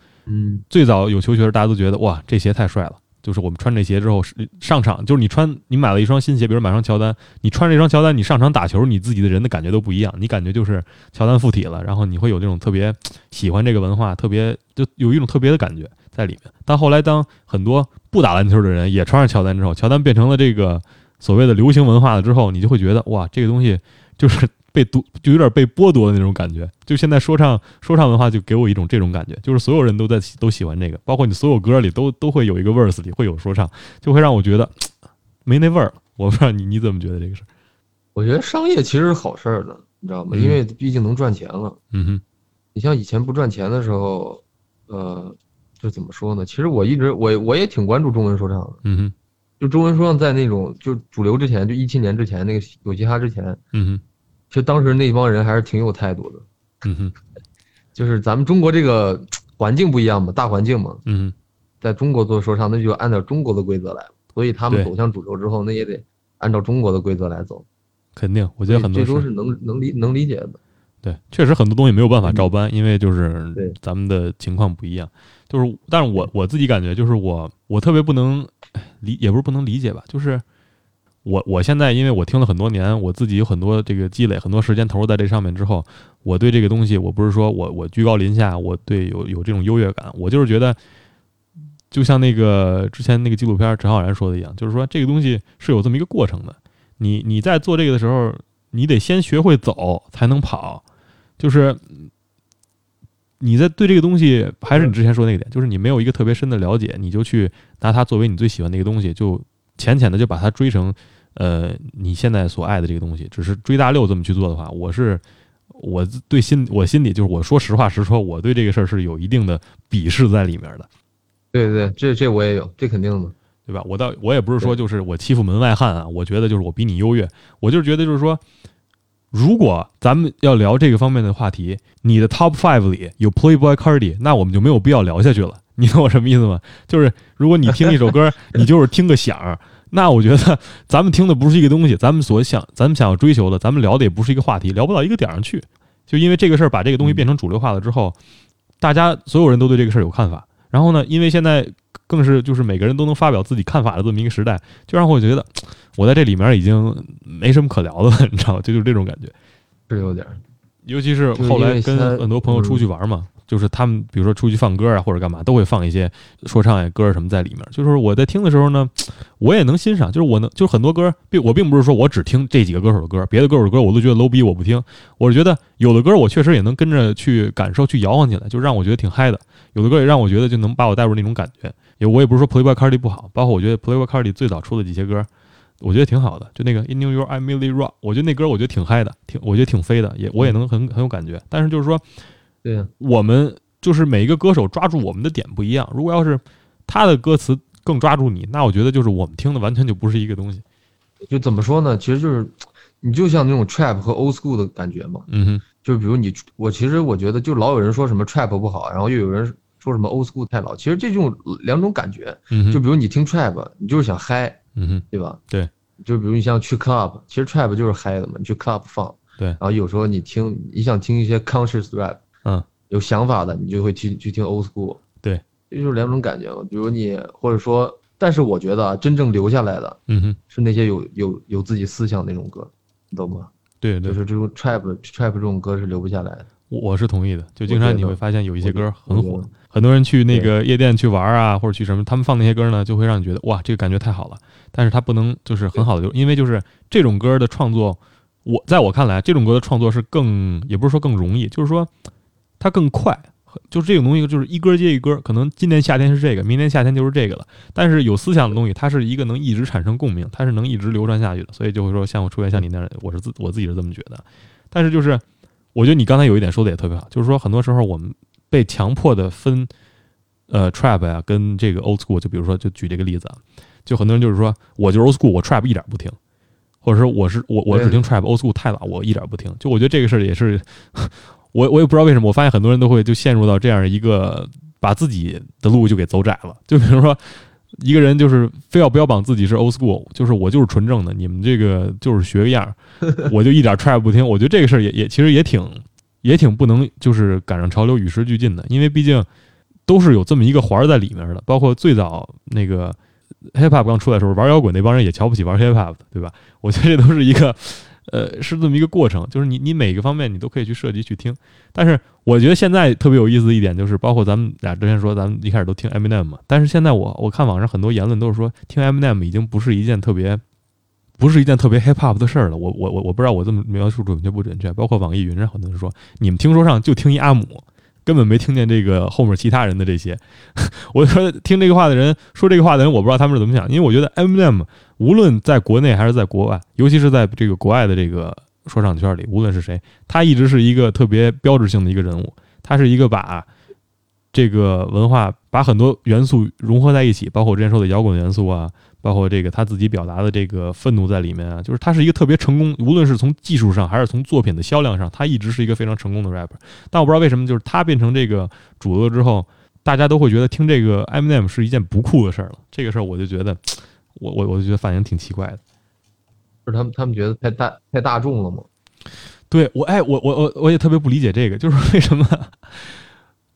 最早有球鞋大家都觉得哇这鞋太帅了，就是我们穿这鞋之后上场，就是你买了一双新鞋，比如买双乔丹，你穿这双乔丹你上场打球，你自己的人的感觉都不一样，你感觉就是乔丹附体了，然后你会有那种特别喜欢这个文化，特别就有一种特别的感觉在里面。但后来当很多不打篮球的人也穿上乔丹之后，乔丹变成了这个所谓的流行文化了之后，你就会觉得哇这个东西就是就有点被剥夺的那种感觉。就现在说唱文化就给我一种这种感觉，就是所有人都喜欢这个，包括你所有歌里都会有一个 verse 里会有说唱，就会让我觉得没那味儿。我不知道你怎么觉得这个事儿？我觉得商业其实是好事儿的，你知道吗？因为毕竟能赚钱了。嗯哼，你像以前不赚钱的时候，就怎么说呢？其实我一直我也挺关注中文说唱的。嗯哼，就中文说唱在那种就主流之前，就17年之前那个有嘻哈之前。嗯哼。其实当时那帮人还是挺有态度的，嗯哼，就是咱们中国这个环境不一样嘛，大环境嘛，嗯，在中国做说唱那就按照中国的规则来，所以他们走向主流之后，那也得按照中国的规则来走。肯定，我觉得很多这都是能理解的。对，确实很多东西没有办法照搬，因为就是咱们的情况不一样。就是，但是我自己感觉就是我特别不能也不是不能理解吧，就是。我现在因为我听了很多年，我自己有很多这个积累，很多时间投入在这上面之后，我对这个东西，我不是说我居高临下，我对有这种优越感，我就是觉得，就像那个之前那个纪录片陈浩然说的一样，就是说这个东西是有这么一个过程的，你在做这个的时候，你得先学会走才能跑，就是你在对这个东西还是你之前说的那个点，就是你没有一个特别深的了解，你就去拿它作为你最喜欢的一个东西就。浅浅的就把它追成，你现在所爱的这个东西，只是追大溜这么去做的话，我心里就是我说实话实说，我对这个事儿是有一定的鄙视在里面的。对对，这我也有，这肯定的，对吧？我也不是说就是我欺负门外汉啊，我觉得就是我比你优越，我就是觉得就是说，如果咱们要聊这个方面的话题，你的 Top 5 里有 Playboi Carti， 那我们就没有必要聊下去了。你懂我什么意思吗？就是如果你听一首歌，你就是听个响，那我觉得咱们听的不是一个东西，咱们想要追求的，咱们聊的也不是一个话题，聊不到一个点上去。就因为这个事儿把这个东西变成主流化了之后，大家所有人都对这个事儿有看法。然后呢，因为现在更是就是每个人都能发表自己看法的这么一个时代，就让我觉得我在这里面已经没什么可聊的了，你知道吗？就是这种感觉，是有点。尤其是后来跟很多朋友出去玩嘛。就是他们比如说出去放歌啊或者干嘛都会放一些说唱呀歌什么在里面，就是我在听的时候呢我也能欣赏，就是就是很多歌我并不是说我只听这几个歌手的歌，别的歌手的歌我都觉得 low 逼我不听，我是觉得有的歌我确实也能跟着去感受去摇晃起来，就让我觉得挺嗨的，有的歌也让我觉得就能把我带入那种感觉。我也不是说 Playboi Carti 不好，包括我觉得 Playboi Carti 最早出的几些歌我觉得挺好的，就那个 In New York I'm Really Rock， 我觉得那歌我觉得挺嗨的，我觉得挺飞的，我也能很有感觉。但是就是说对啊，我们就是每一个歌手抓住我们的点不一样，如果要是他的歌词更抓住你，那我觉得就是我们听的完全就不是一个东西。就怎么说呢，其实就是你就像那种 trap 和 old school 的感觉嘛。嗯哼，就比如我其实我觉得就老有人说什么 trap 不好，然后又有人说什么 old school 太老，其实这种两种感觉。嗯，就比如你听 trap 你就是想嗨，嗯哼，对吧？对，就比如你像去 club， 其实 trap 就是嗨的嘛，你去 club 放。对，然后有时候你想听一些 conscious rap。嗯，有想法的你就会去听 old school， 对，这就是两种感觉嘛。比如你或者说，但是我觉得啊，真正留下来的，嗯哼，是那些有自己思想那种歌，你懂吗？对对，就是这种 trap 这种歌是留不下来的。我是同意的，就经常你会发现有一些歌很火，很多人去那个夜店去玩啊，或者去什么，他们放那些歌呢，就会让你觉得哇，这个感觉太好了。但是它不能就是很好的，因为就是这种歌的创作，在我看来，这种歌的创作是也不是说更容易，就是说。它更快，就是这种东西，就是一歌接一歌，可能今年夏天是这个，明年夏天就是这个了。但是有思想的东西，它是一个能一直产生共鸣，它是能一直流传下去的。所以就会说，像我出现像你那样，我自己是这么觉得。但是就是，我觉得你刚才有一点说的也特别好，就是说很多时候我们被强迫的分trap 啊跟这个 old school， 就比如说就举这个例子啊，就很多人就是说我就是 old school， 我 trap 一点不听，或者说我只听 trap， old school 太老我一点不听。就我觉得这个事也是我也不知道为什么，我发现很多人都会就陷入到这样一个把自己的路就给走窄了。就比如说一个人就是非要标榜自己是 old school， 就是我就是纯正的，你们这个就是学个样，我就一点 trap 不听。我觉得这个事也其实也挺不能就是赶上潮流与时俱进的，因为毕竟都是有这么一个环在里面的。包括最早那个 hip-hop 刚出来的时候，玩摇滚那帮人也瞧不起玩 hip-hop 的，对吧？我觉得这都是一个是这么一个过程，就是你每个方面你都可以去涉及去听。但是我觉得现在特别有意思的一点就是，包括咱们俩之前说咱们一开始都听 Eminem 嘛，但是现在我看网上很多言论都是说听 Eminem 已经不是一件特别 hip hop 的事儿了。我不知道我这么描述准确不准确，包括网易云上很多人说你们听说上就听一阿姆，根本没听见这个后面其他人的这些。我说听这个话的人说这个话的人，我不知道他们是怎么想，因为我觉得 Eminem 无论在国内还是在国外，尤其是在这个国外的这个说唱圈里，无论是谁，他一直是一个特别标志性的一个人物。他是一个把这个文化把很多元素融合在一起，包括我之前说的摇滚元素啊，包括这个他自己表达的这个愤怒在里面啊，就是他是一个特别成功，无论是从技术上还是从作品的销量上，他一直是一个非常成功的 rapper。 但我不知道为什么，就是他变成这个主流之后，大家都会觉得听这个 Eminem 是一件不酷的事了。这个事儿我就觉得我就觉得反应挺奇怪的，是他们觉得太大众了吗？对，我也特别不理解这个，就是为什么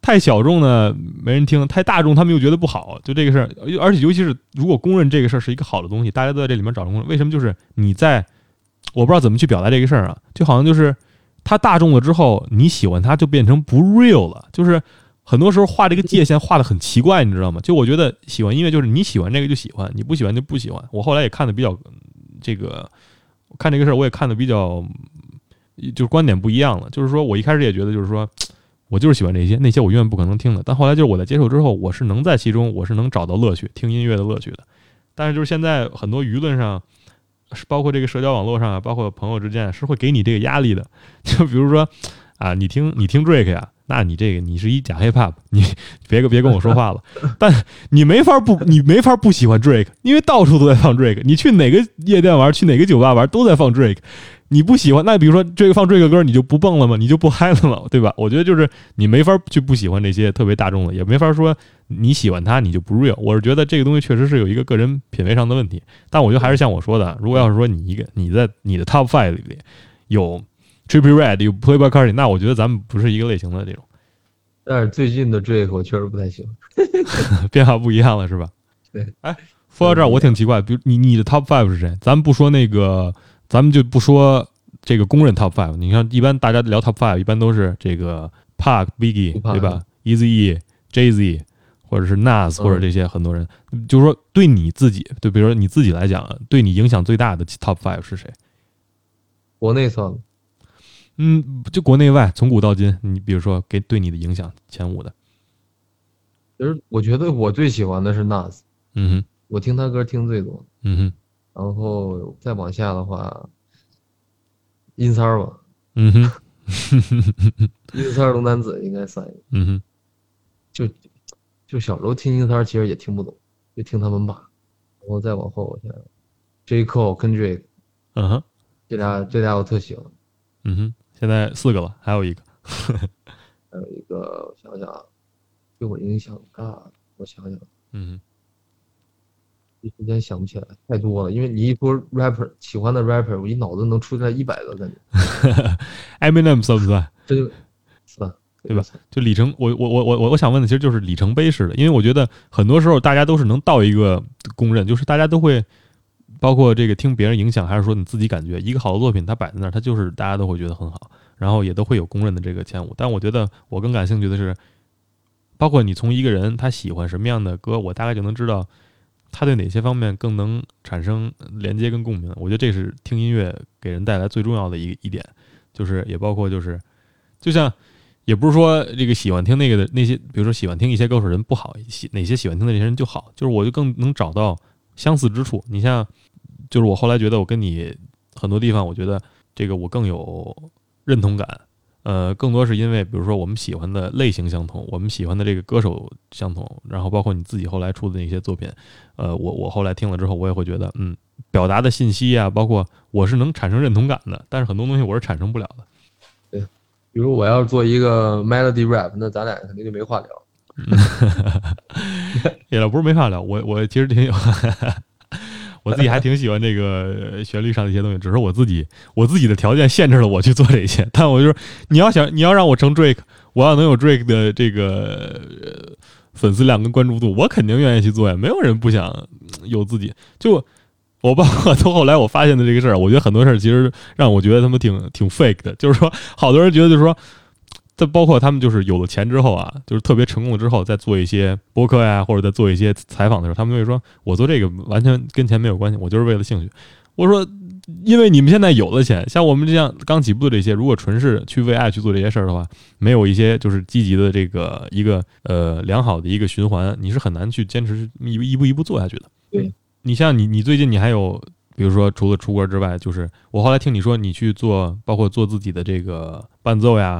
太小众呢没人听，太大众他们又觉得不好。就这个事儿，而且尤其是如果公认这个事儿是一个好的东西，大家都在这里面找公认，为什么就是你在我不知道怎么去表达这个事儿啊，就好像就是它大众了之后你喜欢它就变成不 real 了。就是很多时候画这个界限画得很奇怪，你知道吗？就我觉得喜欢音乐就是你喜欢这个就喜欢，你不喜欢就不喜欢。我后来也看的比较这个，看这个事儿我也看的比较就是观点不一样了。就是说我一开始也觉得就是说我就是喜欢这些，那些我永远不可能听的。但后来就是我在接受之后，我是能在其中，我是能找到乐趣，听音乐的乐趣的。但是就是现在很多舆论上，包括这个社交网络上，包括朋友之间，是会给你这个压力的。就比如说啊，你听 Drake 呀，那你这个你是一假 hip-hop， 你别跟我说话了。但你没法不喜欢 Drake， 因为到处都在放 Drake。你去哪个夜店玩，去哪个酒吧玩，都在放 Drake。你不喜欢，那比如说这个放这个歌，你就不蹦了吗？你就不嗨了吗？对吧？我觉得就是你没法去不喜欢这些特别大众的，也没法说你喜欢它你就不 real。我是觉得这个东西确实是有一个个人品味上的问题，但我觉得还是像我说的，如果要是说你在你的 top five 里有 Trippie Redd 有 Playboi Carti， 那我觉得咱们不是一个类型的这种。但是最近的 Drake 我确实不太喜欢，变化不一样了是吧？对。哎，说到这儿我挺奇怪，比如你的 top five 是谁？咱们不说那个。咱们就不说这个公认 top five， 你看一般大家聊 top five 一般都是这个 Pac、Biggie 对吧 ，Eazy-E、Jay-Z 或者是 Nas 或者这些很多人，就是说对你自己，就比如说你自己来讲，对你影响最大的 top five 是谁？国内算了，就国内外从古到今，你比如说给对你的影响前5的，其实我觉得我最喜欢的是 Nas， 我听他歌听最多，然后再往下的话，音三吧，音三龙丹子应该算一个，就小时候听音三其实也听不懂，就听他们吧。然后再往后我想 ，J. Cole 跟 Drake， 这俩我特喜欢，现在4个了，还有一个，还有一个，我想想，对我影响大，我想想，一时间想不起来，太多了。因为你一说 rapper， 喜欢的 rapper， 我一脑子能出来100个感觉。Eminem 算不算？这就算，对吧？就里程，我想问的其实就是里程碑式的，因为我觉得很多时候大家都是能到一个公认，就是大家都会，包括这个听别人影响，还是说你自己感觉一个好的作品，它摆在那儿，它就是大家都会觉得很好，然后也都会有公认的这个前5。但我觉得我更感兴趣的是，包括你从一个人他喜欢什么样的歌，我大概就能知道。他对哪些方面更能产生连接跟共鸣？我觉得这是听音乐给人带来最重要的一点，就是也包括就是，就像也不是说这个喜欢听那个的那些，比如说喜欢听一些歌手人不好，哪些喜欢听的那些人就好，就是我就更能找到相似之处。你像，就是我后来觉得我跟你很多地方，我觉得这个我更有认同感，更多是因为比如说我们喜欢的类型相同，我们喜欢的这个歌手相同，然后包括你自己后来出的那些作品，我后来听了之后我也会觉得表达的信息啊，包括我是能产生认同感的，但是很多东西我是产生不了的。对，比如我要做一个 melody rap， 那咱俩肯定就没话聊。也倒不是没话聊，我其实挺有我自己还挺喜欢这个旋律上的一些东西，只是我自己的条件限制了我去做这些。但我就说，你要让我成 Drake， 我要能有 Drake 的这个粉丝量跟关注度，我肯定愿意去做呀。没有人不想有自己。就我包括从后来我发现的这个事儿，我觉得很多事儿其实让我觉得他们挺 fake 的。就是说，好多人觉得就是说，这包括他们就是有了钱之后啊，就是特别成功了之后，再做一些播客呀，或者再做一些采访的时候，他们就会说：“我做这个完全跟钱没有关系，我就是为了兴趣。”我说：“因为你们现在有了钱，像我们这样刚起步的这些，如果纯是去为爱去做这些事儿的话，没有一些就是积极的这个一个良好的一个循环，你是很难去坚持一步一步做下去的。对，你像你最近你还有。”比如说，除了出国之外，就是我后来听你说，你去做，包括做自己的这个伴奏呀，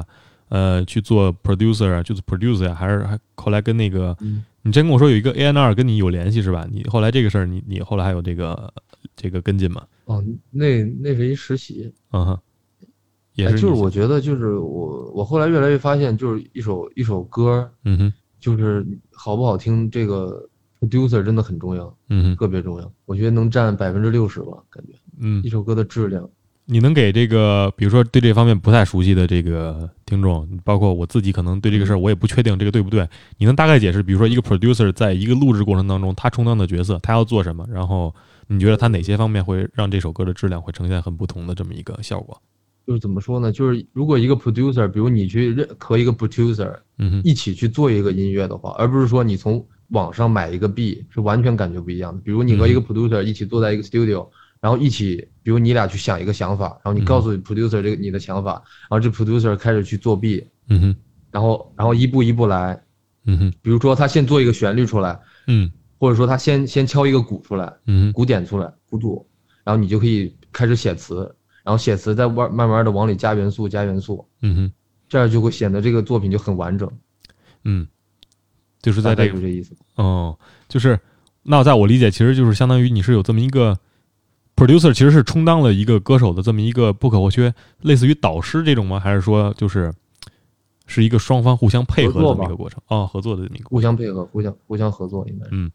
去做 producer 啊，去做 producer 呀，还后来跟那个，你真跟我说有一个 A&R 跟你有联系是吧？你后来这个事儿，你后来还有这个跟进吗？哦，那是一实习，也是、就是我觉得就是我后来越来越发现，就是一首歌，就是好不好听这个。producer 真的很重要，特别重要，我觉得能占 60% 吧，感觉，一首歌的质量。你能给这个，比如说对这方面不太熟悉的这个听众，包括我自己，可能对这个事儿我也不确定这个对不对，你能大概解释，比如说一个 producer 在一个录制过程当中，他充当的角色，他要做什么，然后你觉得他哪些方面会让这首歌的质量会呈现很不同的这么一个效果？就是怎么说呢？就是如果一个 producer， 比如你去和一个 producer 一起去做一个音乐的话，而不是说你从网上买一个币，是完全感觉不一样的。比如你和一个 producer 一起坐在一个 studio， 然后一起，比如你俩去想一个想法，然后你告诉 producer 这个你的想法，然后这 producer 开始去做币，然后一步一步来，比如说他先做一个旋律出来，或者说他先敲一个鼓出来，鼓点出来，鼓组，然后你就可以开始写词，然后写词再慢慢的往里加元素，这样就会显得这个作品就很完整，就是在这个意思哦，就是那在我理解，其实就是相当于你是有这么一个 producer， 其实是充当了一个歌手的这么一个不可或缺，类似于导师这种吗？还是说就是一个双方互相配合的这么一个过程？哦，合作的这么一个互相配合，互相合作应该是。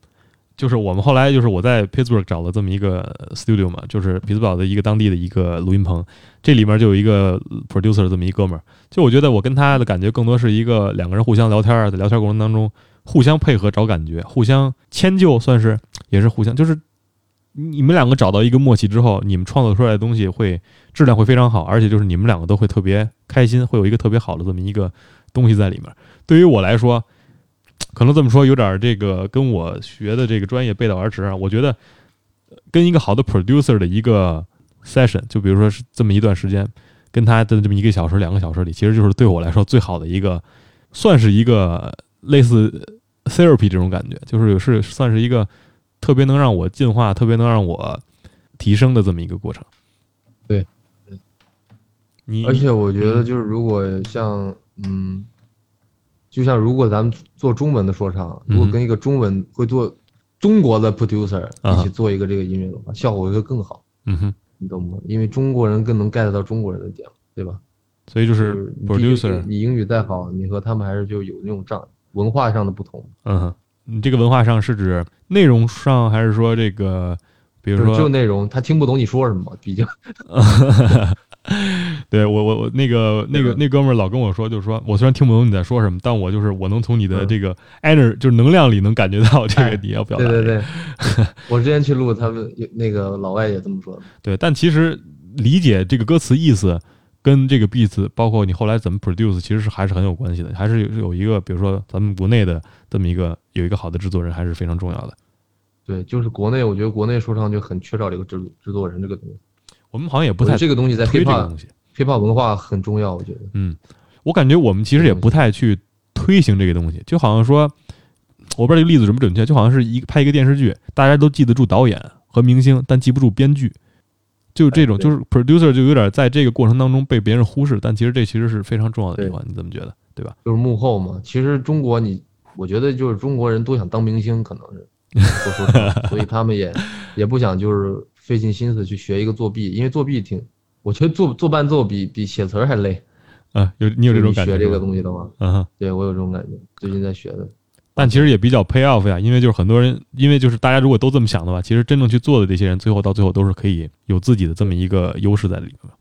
就是我们后来就是我在 Pittsburgh 找了这么一个 studio 嘛，就是匹兹堡的一个当地的一个录音棚，这里面就有一个 producer 这么一哥们儿，就我觉得我跟他的感觉更多是一个两个人互相聊天，在聊天过程当中。互相配合找感觉，互相迁就，算是也是互相，就是你们两个找到一个默契之后，你们创作出来的东西会质量会非常好，而且就是你们两个都会特别开心，会有一个特别好的这么一个东西在里面。对于我来说，可能这么说有点这个跟我学的这个专业背道而驰啊。我觉得跟一个好的 producer 的一个 session， 就比如说是这么一段时间，跟他的这么1个小时、2个小时里，其实就是对我来说最好的一个，算是一个类似。therapy 这种感觉，就是算是一个特别能让我进化、特别能让我提升的这么一个过程。对，而且我觉得就是如果像就像如果咱们做中文的说唱，如果跟一个中国的 producer 一起做一个这个音乐的话，效果会更好。你懂吗？因为中国人更能 get 到中国人的点，对吧？所以就是 producer， 你英语再好，你和他们还是就有那种障碍。文化上的不同，你这个文化上是指内容上，还是说这个，比如说就内容，他听不懂你说什么，毕竟，对我那哥们儿老跟我说，就是说我虽然听不懂你在说什么，但我就是我能从你的这个 energy 就是能量里能感觉到这个你要表达。对，我之前去录他们那个老外也这么说。对，但其实理解这个歌词意思。跟这个 beats， 包括你后来怎么 produce， 其实是还是很有关系的，还是有一个，比如说咱们国内的这么一个有一个好的制作人，还是非常重要的。对，就是国内，我觉得国内说唱就很缺少这个制作人这个东西。我们好像也不太这个东西在 hiphop 文化很重要，我觉得。我感觉我们其实也不太去推行这个东西，就好像说，我不知道这个例子准不准确，就好像是拍一个电视剧，大家都记得住导演和明星，但记不住编剧。就这种就是 producer 就有点在这个过程当中被别人忽视，但其实这其实是非常重要的地方，你怎么觉得？对吧？就是幕后嘛。其实中国你，我觉得就是中国人都想当明星，可能是说所以他们也不想就是费尽心思去学一个作弊，因为作弊我觉得做伴奏比写词还累啊。你有这种感觉？学这个东西的话，嗯，对我有这种感觉，最近在学的。但其实也比较 pay off 呀，因为就是很多人，因为就是大家如果都这么想的话，其实真正去做的这些人，到最后都是可以有自己的这么一个优势在里面。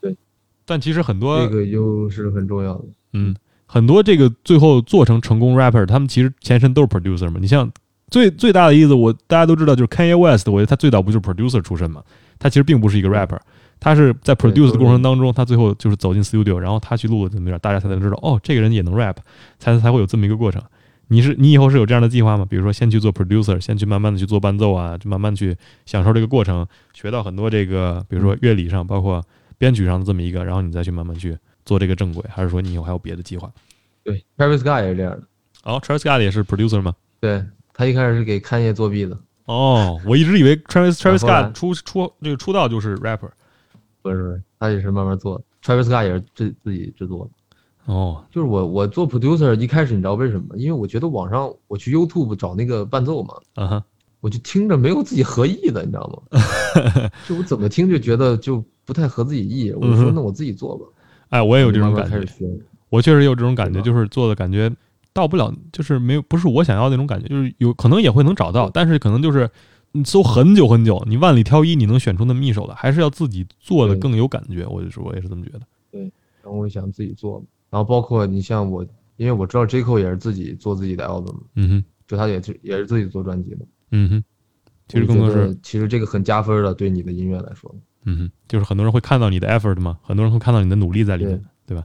对，但其实很多这个优势很重要的。嗯，很多这个最后做成成功 rapper， 他们其实前身都是 producer 嘛。你像最大的例子，大家都知道就是 Kanye West， 我觉得他最早不就是 producer 出身嘛？他其实并不是一个 rapper， 他是在 produce 的过程当中，他最后就是走进 studio， 然后他去录了这么一段，大家才能知道哦，这个人也能 rap， 才会有这么一个过程。你以后是有这样的计划吗？比如说先去做 producer， 先去慢慢的去做伴奏啊，就慢慢去享受这个过程，学到很多这个，比如说乐理上，包括编曲上的这么一个，然后你再去慢慢去做这个正轨，还是说你以后还有别的计划？对 ，Travis Scott 也是这样的。哦 ，Travis Scott 也是 producer 吗？对，他一开始是给Kanye作弊的。哦，我一直以为 Travis Scott 出道就是 rapper， 不是，他也是慢慢做的。Travis Scott 也是自己制作的。哦、oh ，就是我做 producer 一开始你知道为什么？因为我觉得网上我去 YouTube 找那个伴奏嘛，uh-huh. 我就听着没有自己合意的，你知道吗？就我怎么听就觉得就不太合自己意，我就说那我自己做吧。哎，我也有这种感觉，我确实有这种感觉，就是做的感觉到不了，就是没有不是我想要那种感觉，就是有可能也会能找到，但是可能就是你搜很久很久，你万里挑一你能选出那么一首的，还是要自己做的更有感觉。我也是这么觉得。对，然后我想自己做嘛。然后包括你像我，因为我知道 J. Cole 也是自己做自己的 album， 嗯哼，就他也是自己做专辑的，嗯哼，其实更多是其实这个很加分的，对你的音乐来说，嗯哼，就是很多人会看到你的 effort 嘛，很多人会看到你的努力在里面， 对吧？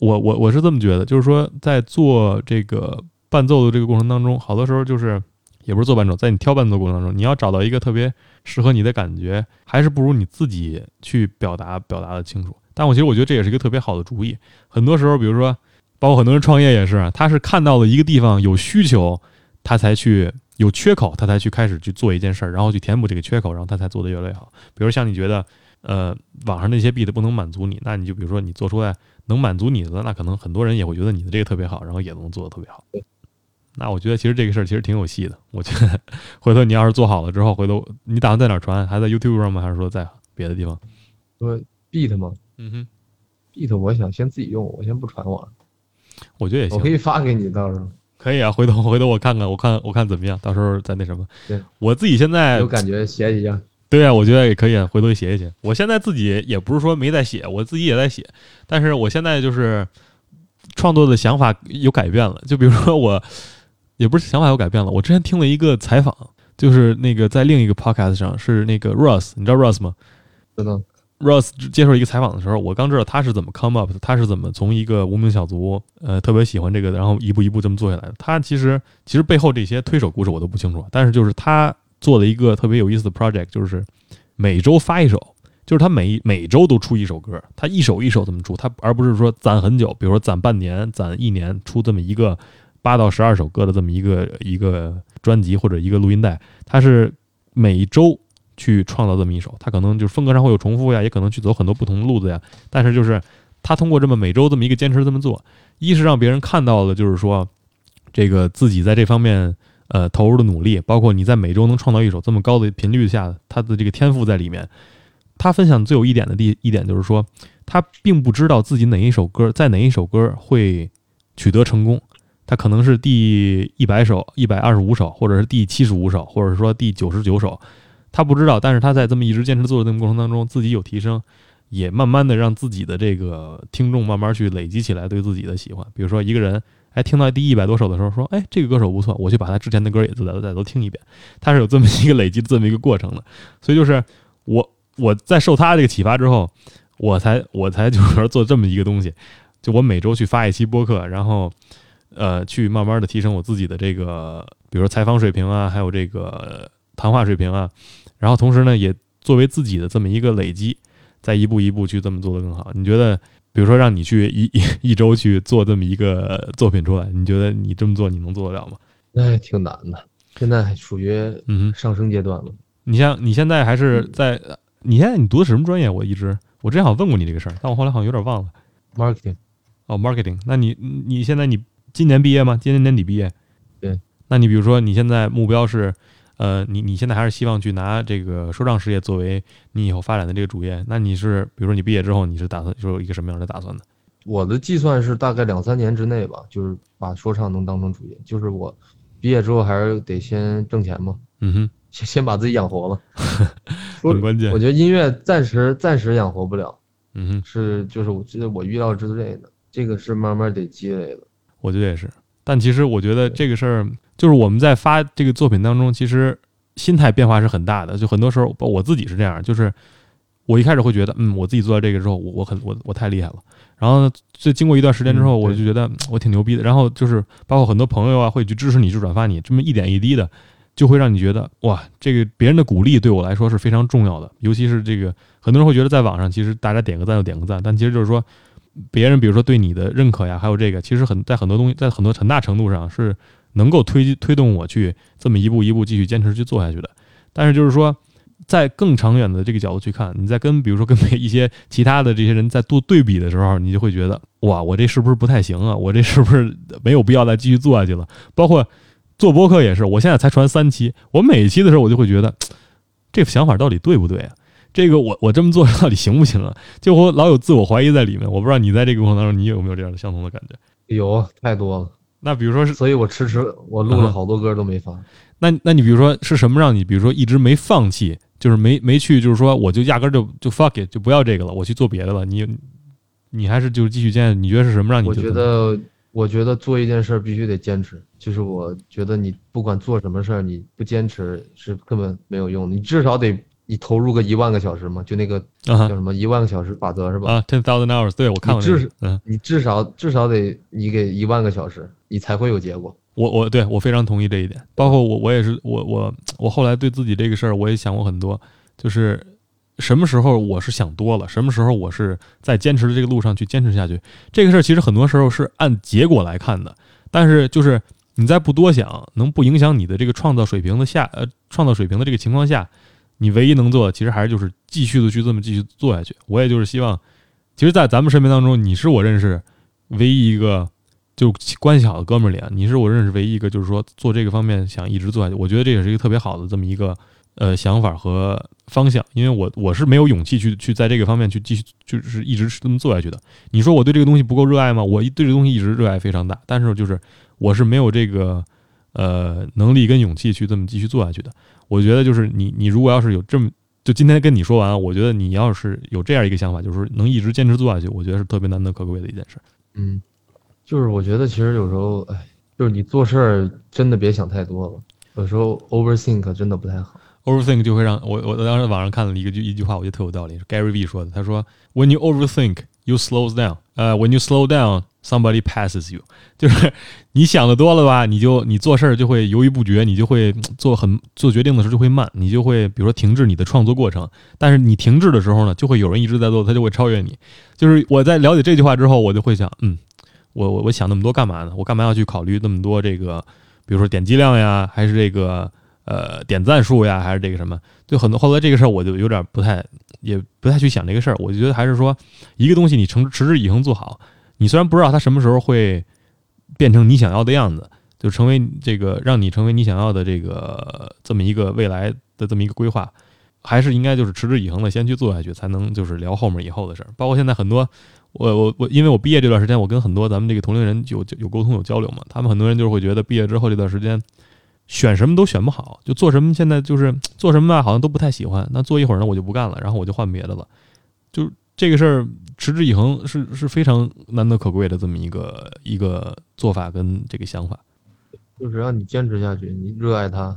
我是这么觉得，就是说在做这个伴奏的这个过程当中，好多时候就是也不是做伴奏，在你挑伴奏过程当中，你要找到一个特别适合你的感觉，还是不如你自己去表达的清楚。但我觉得这也是一个特别好的主意。很多时候，比如说，包括很多人创业也是，他是看到了一个地方有需求，他才去有缺口，他才去开始去做一件事儿，然后去填补这个缺口，然后他才做得越来越好。比如像你觉得，网上那些beat不能满足你，那你就比如说你做出来能满足你的，那可能很多人也会觉得你的这个特别好，然后也能做得特别好。那我觉得其实这个事儿其实挺有戏的。我觉得回头你要是做好了之后，回头你打算在哪传？还在 YouTube 上吗？还是说在别的地方？beat 吗？嗯哼 ，beat 我想先自己用，我先不传网。我觉得也行，我可以发给你，到时候可以啊。回头我看怎么样，到时候再那什么。对，我自己现在有感觉写一下。对啊，我觉得也可以啊，回头写一写。我现在自己也不是说没在写，我自己也在写，但是我现在就是创作的想法有改变了。就比如说我也不是想法有改变了，我之前听了一个采访，就是那个在另一个 podcast 上是那个 Russ， 你知道 Russ 吗？知道。Russ 接受一个采访的时候，我刚知道他是怎么 come up， 他是怎么从一个无名小卒，特别喜欢这个，然后一步一步这么做下来的。他其实背后这些推手故事我都不清楚，但是就是他做了一个特别有意思的 project， 就是每周发一首，就是他每周都出一首歌，他一首一首这么出，他而不是说攒很久，比如说攒半年、攒一年出这么一个8到12首歌的这么一个专辑或者一个录音带，他是每周。去创造这么一首，他可能就是风格上会有重复呀，也可能去走很多不同的路子呀。但是就是他通过这么每周这么一个坚持这么做，一是让别人看到了，就是说这个自己在这方面投入的努力，包括你在每周能创造一首这么高的频率下，他的这个天赋在里面。他分享最有一点的一点就是说，他并不知道自己哪一首歌会取得成功。他可能是第100首、125首，或者是第75首，或者说第99首。他不知道，但是他在这么一直坚持做的那个过程当中，自己有提升，也慢慢的让自己的这个听众慢慢去累积起来对自己的喜欢。比如说一个人，哎，听到第100多首的时候说，哎，这个歌手不错，我去把他之前的歌也再都听一遍。他是有这么一个累积这么一个过程的。所以就是我在受他这个启发之后，我才就是做这么一个东西，就我每周去发一期播客，然后去慢慢的提升我自己的这个，比如说采访水平啊，还有这个谈话水平啊。然后同时呢，也作为自己的这么一个累积，再一步一步去这么做得更好。你觉得，比如说让你去一周去做这么一个作品出来，你觉得你这么做你能做得了吗？哎，挺难的，现在属于上升阶段了。你像你现在还是在你现在你读的什么专业？我之前好像问过你这个事儿，但我后来好像有点忘了。marketing。哦 ，marketing。那你现在你今年毕业吗？今年年底毕业。对。那你比如说你现在目标是，你现在还是希望去拿这个说唱事业作为你以后发展的这个主业？那你是比如说你毕业之后你是打算说一个什么样的打算呢？我的计算是大概2-3年之内吧，就是把说唱能当成主业。就是我毕业之后还是得先挣钱嘛。嗯哼。先把自己养活了，很关键。我觉得音乐暂时养活不了，嗯哼，就是我遇到之类的，这个是慢慢得积累的。我觉得也是，但其实我觉得这个事儿就是我们在发这个作品当中，其实心态变化是很大的。就很多时候我自己是这样，就是我一开始会觉得，我自己做到这个之后，我太厉害了。然后就经过一段时间之后，我就觉得我挺牛逼的。然后就是包括很多朋友啊，会去支持你，去转发你，这么一点一滴的。就会让你觉得哇，这个别人的鼓励对我来说是非常重要的，尤其是这个很多人会觉得在网上其实大家点个赞就点个赞，但其实就是说别人比如说对你的认可呀，还有这个其实在很多很大程度上是能够推动我去这么一步一步继续坚持去做下去的。但是就是说在更长远的这个角度去看，你在比如说跟一些其他的这些人在做对比的时候，你就会觉得哇，我这是不是不太行啊？我这是不是没有必要再继续做下去了？包括做播客也是，我现在才传3期，我每一期的时候我就会觉得这想法到底对不对啊？这个我这么做到底行不行啊？就我老有自我怀疑在里面。我不知道你在这个过程当中你有没有这样的相同的感觉？有，太多了。那比如说是，所以我迟迟我录了好多歌都没发。那你比如说是什么让你比如说一直没放弃，就是没去就是说我就压根就 fuck it 就不要这个了，我去做别的了。你还是就继续坚持？你觉得是什么让你就？我觉得做一件事必须得坚持，就是我觉得你不管做什么事儿，你不坚持是根本没有用的。你至少得你投入个10000个小时嘛，就那个叫什么10000个小时法则是吧？啊 ，10,000 hours， 对我看过、那个。你至少得你给10000个小时，你才会有结果。我对我非常同意这一点，包括我也是我后来对自己这个事儿我也想过很多，就是。什么时候我是想多了，什么时候我是在坚持的这个路上去坚持下去，这个事儿其实很多时候是按结果来看的，但是就是你在不多想，能不影响你的这个创造水平的这个情况下，你唯一能做的其实还是就是继续的去这么继续做下去。我也就是希望，其实在咱们身边当中，你是我认识唯一一个就关系好的哥们儿里，你是我认识唯一一个就是说做这个方面想一直做下去，我觉得这也是一个特别好的这么一个想法和方向，因为我是没有勇气去在这个方面去继续就是一直这么做下去的。你说我对这个东西不够热爱吗？我对这个东西一直热爱非常大，但是就是我是没有这个能力跟勇气去这么继续做下去的。我觉得就是你如果要是有这么就今天跟你说完，我觉得你要是有这样一个想法，就是能一直坚持做下去，我觉得是特别难能可贵的一件事。嗯，就是我觉得其实有时候就是你做事儿真的别想太多了，有时候 overthink 真的不太好。Overthink 就会让我当时网上看了一句话，我觉得特有道理，是 Gary V 说的。他说 ：“When you overthink, you slow down. When you slow down, somebody passes you.” 就是你想的多了吧，你做事就会犹豫不决，你就会做决定的时候就会慢，你就会比如说停滞你的创作过程。但是你停滞的时候呢，就会有人一直在做，他就会超越你。就是我在了解这句话之后，我就会想，我想那么多干嘛呢？我干嘛要去考虑那么多这个，比如说点击量呀，还是这个。点赞数呀，还是这个什么，就很多后来这个事儿，我就有点也不太去想这个事儿。我就觉得还是说，一个东西你持之以恒做好，你虽然不知道它什么时候会变成你想要的样子，就成为这个让你成为你想要的这个这么一个未来的这么一个规划，还是应该就是持之以恒的先去做下去，才能就是聊后面以后的事儿。包括现在很多我因为我毕业这段时间，我跟很多咱们这个同龄人有沟通有交流嘛，他们很多人就是会觉得毕业之后这段时间。选什么都选不好，就做什么现在就是做什么吧，好像都不太喜欢。那做一会儿呢，我就不干了，然后我就换别的了。就这个事儿，持之以恒是非常难得可贵的这么一个做法跟这个想法。就是让你坚持下去，你热爱它，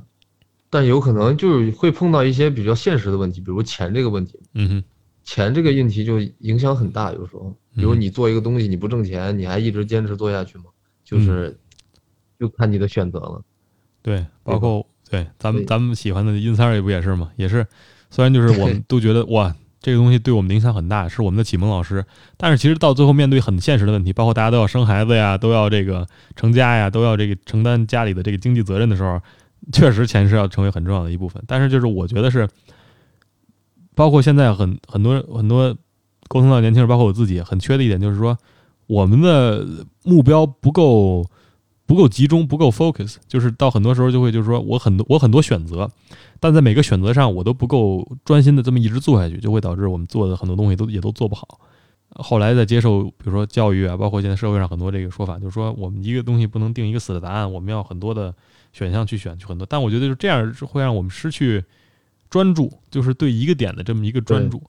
但有可能就是会碰到一些比较现实的问题，比如钱这个问题。嗯哼，钱这个问题就影响很大，有时候，比如你做一个东西你不挣钱，你还一直坚持做下去吗？就看你的选择了。对，包括对咱们喜欢的音三也不也是吗？也是，虽然就是我们都觉得哇，这个东西对我们的影响很大，是我们的启蒙老师。但是其实到最后面对很现实的问题，包括大家都要生孩子呀，都要这个成家呀，都要这个承担家里的这个经济责任的时候，确实钱是要成为很重要的一部分。但是就是我觉得是包括现在很多沟通到年轻人，包括我自己很缺的一点就是说，我们的目标不够集中，不够 focus， 就是到很多时候就会就是说我很多选择，但在每个选择上我都不够专心的这么一直做下去，就会导致我们做的很多东西也都做不好。后来在接受比如说教育啊，包括现在社会上很多这个说法，就是说我们一个东西不能定一个死的答案，我们要很多的选项去选去很多，但我觉得就是这样会让我们失去专注，就是对一个点的这么一个专注。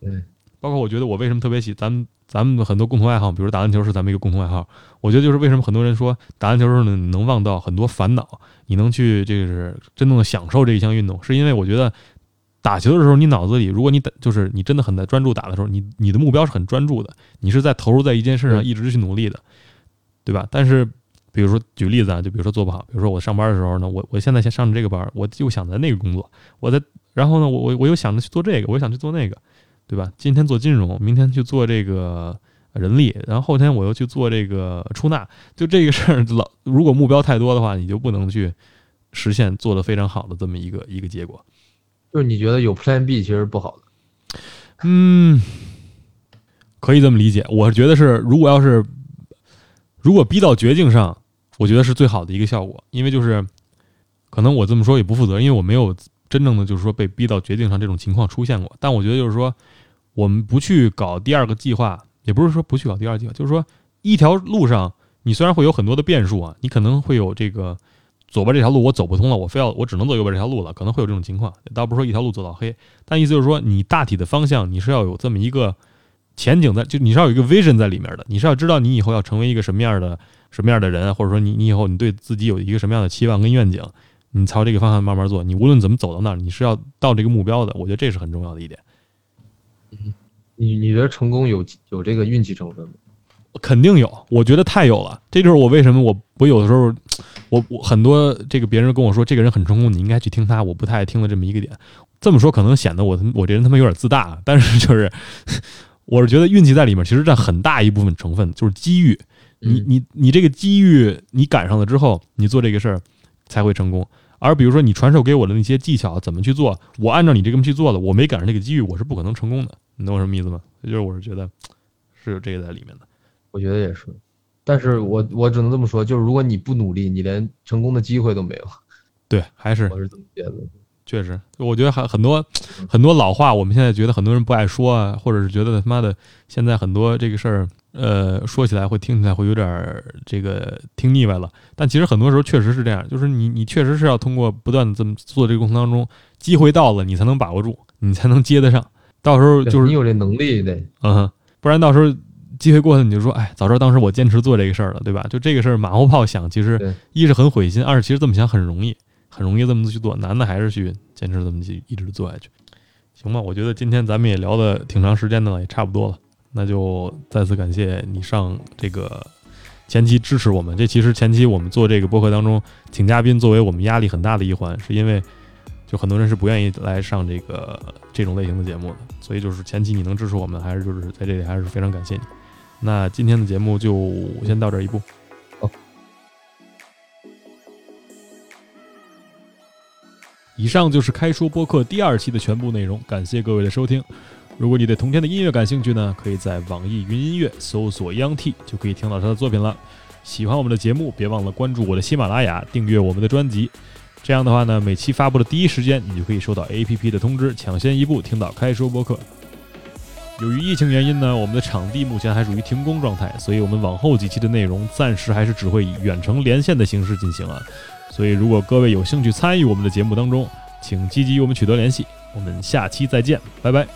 对，包括我觉得我为什么特别喜咱们很多共同爱好，比如打篮球是咱们一个共同爱好。我觉得就是为什么很多人说打篮球的时候你能忘到很多烦恼，你能去就是真正的享受这一项运动，是因为我觉得打球的时候你脑子里，如果你就是你真的很在专注打的时候，你的目标是很专注的，你是在投入在一件事上一直去努力的，对吧？但是比如说举例子啊，就比如说做不好，比如说我上班的时候呢，我现在先上这个班，我就想在那个工作，然后呢我又想着去做这个，我又想去做那个。对吧？今天做金融，明天去做这个人力，然后后天我又去做这个出纳。就这个事儿，如果目标太多的话，你就不能去实现做得非常好的这么一个结果。就是你觉得有 Plan B 其实不好的？嗯，可以这么理解。我觉得是，如果逼到绝境上，我觉得是最好的一个效果。因为就是可能我这么说也不负责，因为我没有真正的就是说被逼到绝境上这种情况出现过。但我觉得就是说，我们不去搞第二个计划，也不是说不去搞第二个计划，就是说一条路上你虽然会有很多的变数啊，你可能会有这个左边这条路我走不通了，我只能走右边这条路了，可能会有这种情况，倒不是说一条路走到黑，但意思就是说你大体的方向你是要有这么一个前景在，就你是要有一个 vision 在里面的，你是要知道你以后要成为一个什么样的人，或者说你以后你对自己有一个什么样的期望跟愿景，你朝这个方向慢慢做，你无论怎么走到那儿，你是要到这个目标的。我觉得这是很重要的一点。你觉得成功有这个运气成分吗？肯定有，我觉得太有了。这就是我为什么我有的时候，我很多这个别人跟我说这个人很成功，你应该去听他，我不太爱听的这么一个点。这么说可能显得我这人他妈有点自大，但是就是我是觉得运气在里面，其实占很大一部分成分，就是机遇。你这个机遇你赶上了之后，你做这个事儿才会成功。而比如说你传授给我的那些技巧怎么去做，我按照你这个去做了，我没赶上这个机遇，我是不可能成功的。你懂我什么意思吗？就是我是觉得是有这个在里面的。我觉得也是，但是我只能这么说，就是如果你不努力，你连成功的机会都没有。对，还是我是这么觉得。确实，我觉得很多老话，我们现在觉得很多人不爱说啊，或者是觉得他妈的现在很多这个事儿，说起来会听起来会有点这个听腻歪了。但其实很多时候确实是这样，就是你确实是要通过不断的这么做这个过程当中，机会到了你才能把握住，你才能接得上。到时候就是你有这能力得，不然到时候机会过去你就说，哎，早知道当时我坚持做这个事儿了，对吧？就这个事儿马后炮想，其实一是很毁心，二是其实这么想很容易这么去做，难的还是去坚持这么去一直做下去，行吧？我觉得今天咱们也聊的挺长时间的了，也差不多了。那就再次感谢你上这个前期支持我们。这其实前期我们做这个播客当中，请嘉宾作为我们压力很大的一环，是因为就很多人是不愿意来上这种类型的节目的，所以就是前期你能支持我们，还是就是在这里还是非常感谢你。那今天的节目就先到这一步。以上就是开说播客第2期的全部内容，感谢各位的收听。如果你对同天的音乐感兴趣呢，可以在网易云音乐搜索 Yung T 就可以听到他的作品了。喜欢我们的节目，别忘了关注我的喜马拉雅，订阅我们的专辑。这样的话呢，每期发布的第一时间，你就可以收到 APP 的通知，抢先一步听到开说播客。由于疫情原因呢，我们的场地目前还属于停工状态，所以我们往后几期的内容暂时还是只会以远程连线的形式进行啊。所以如果各位有兴趣参与我们的节目当中，请积极与我们取得联系。我们下期再见，拜拜。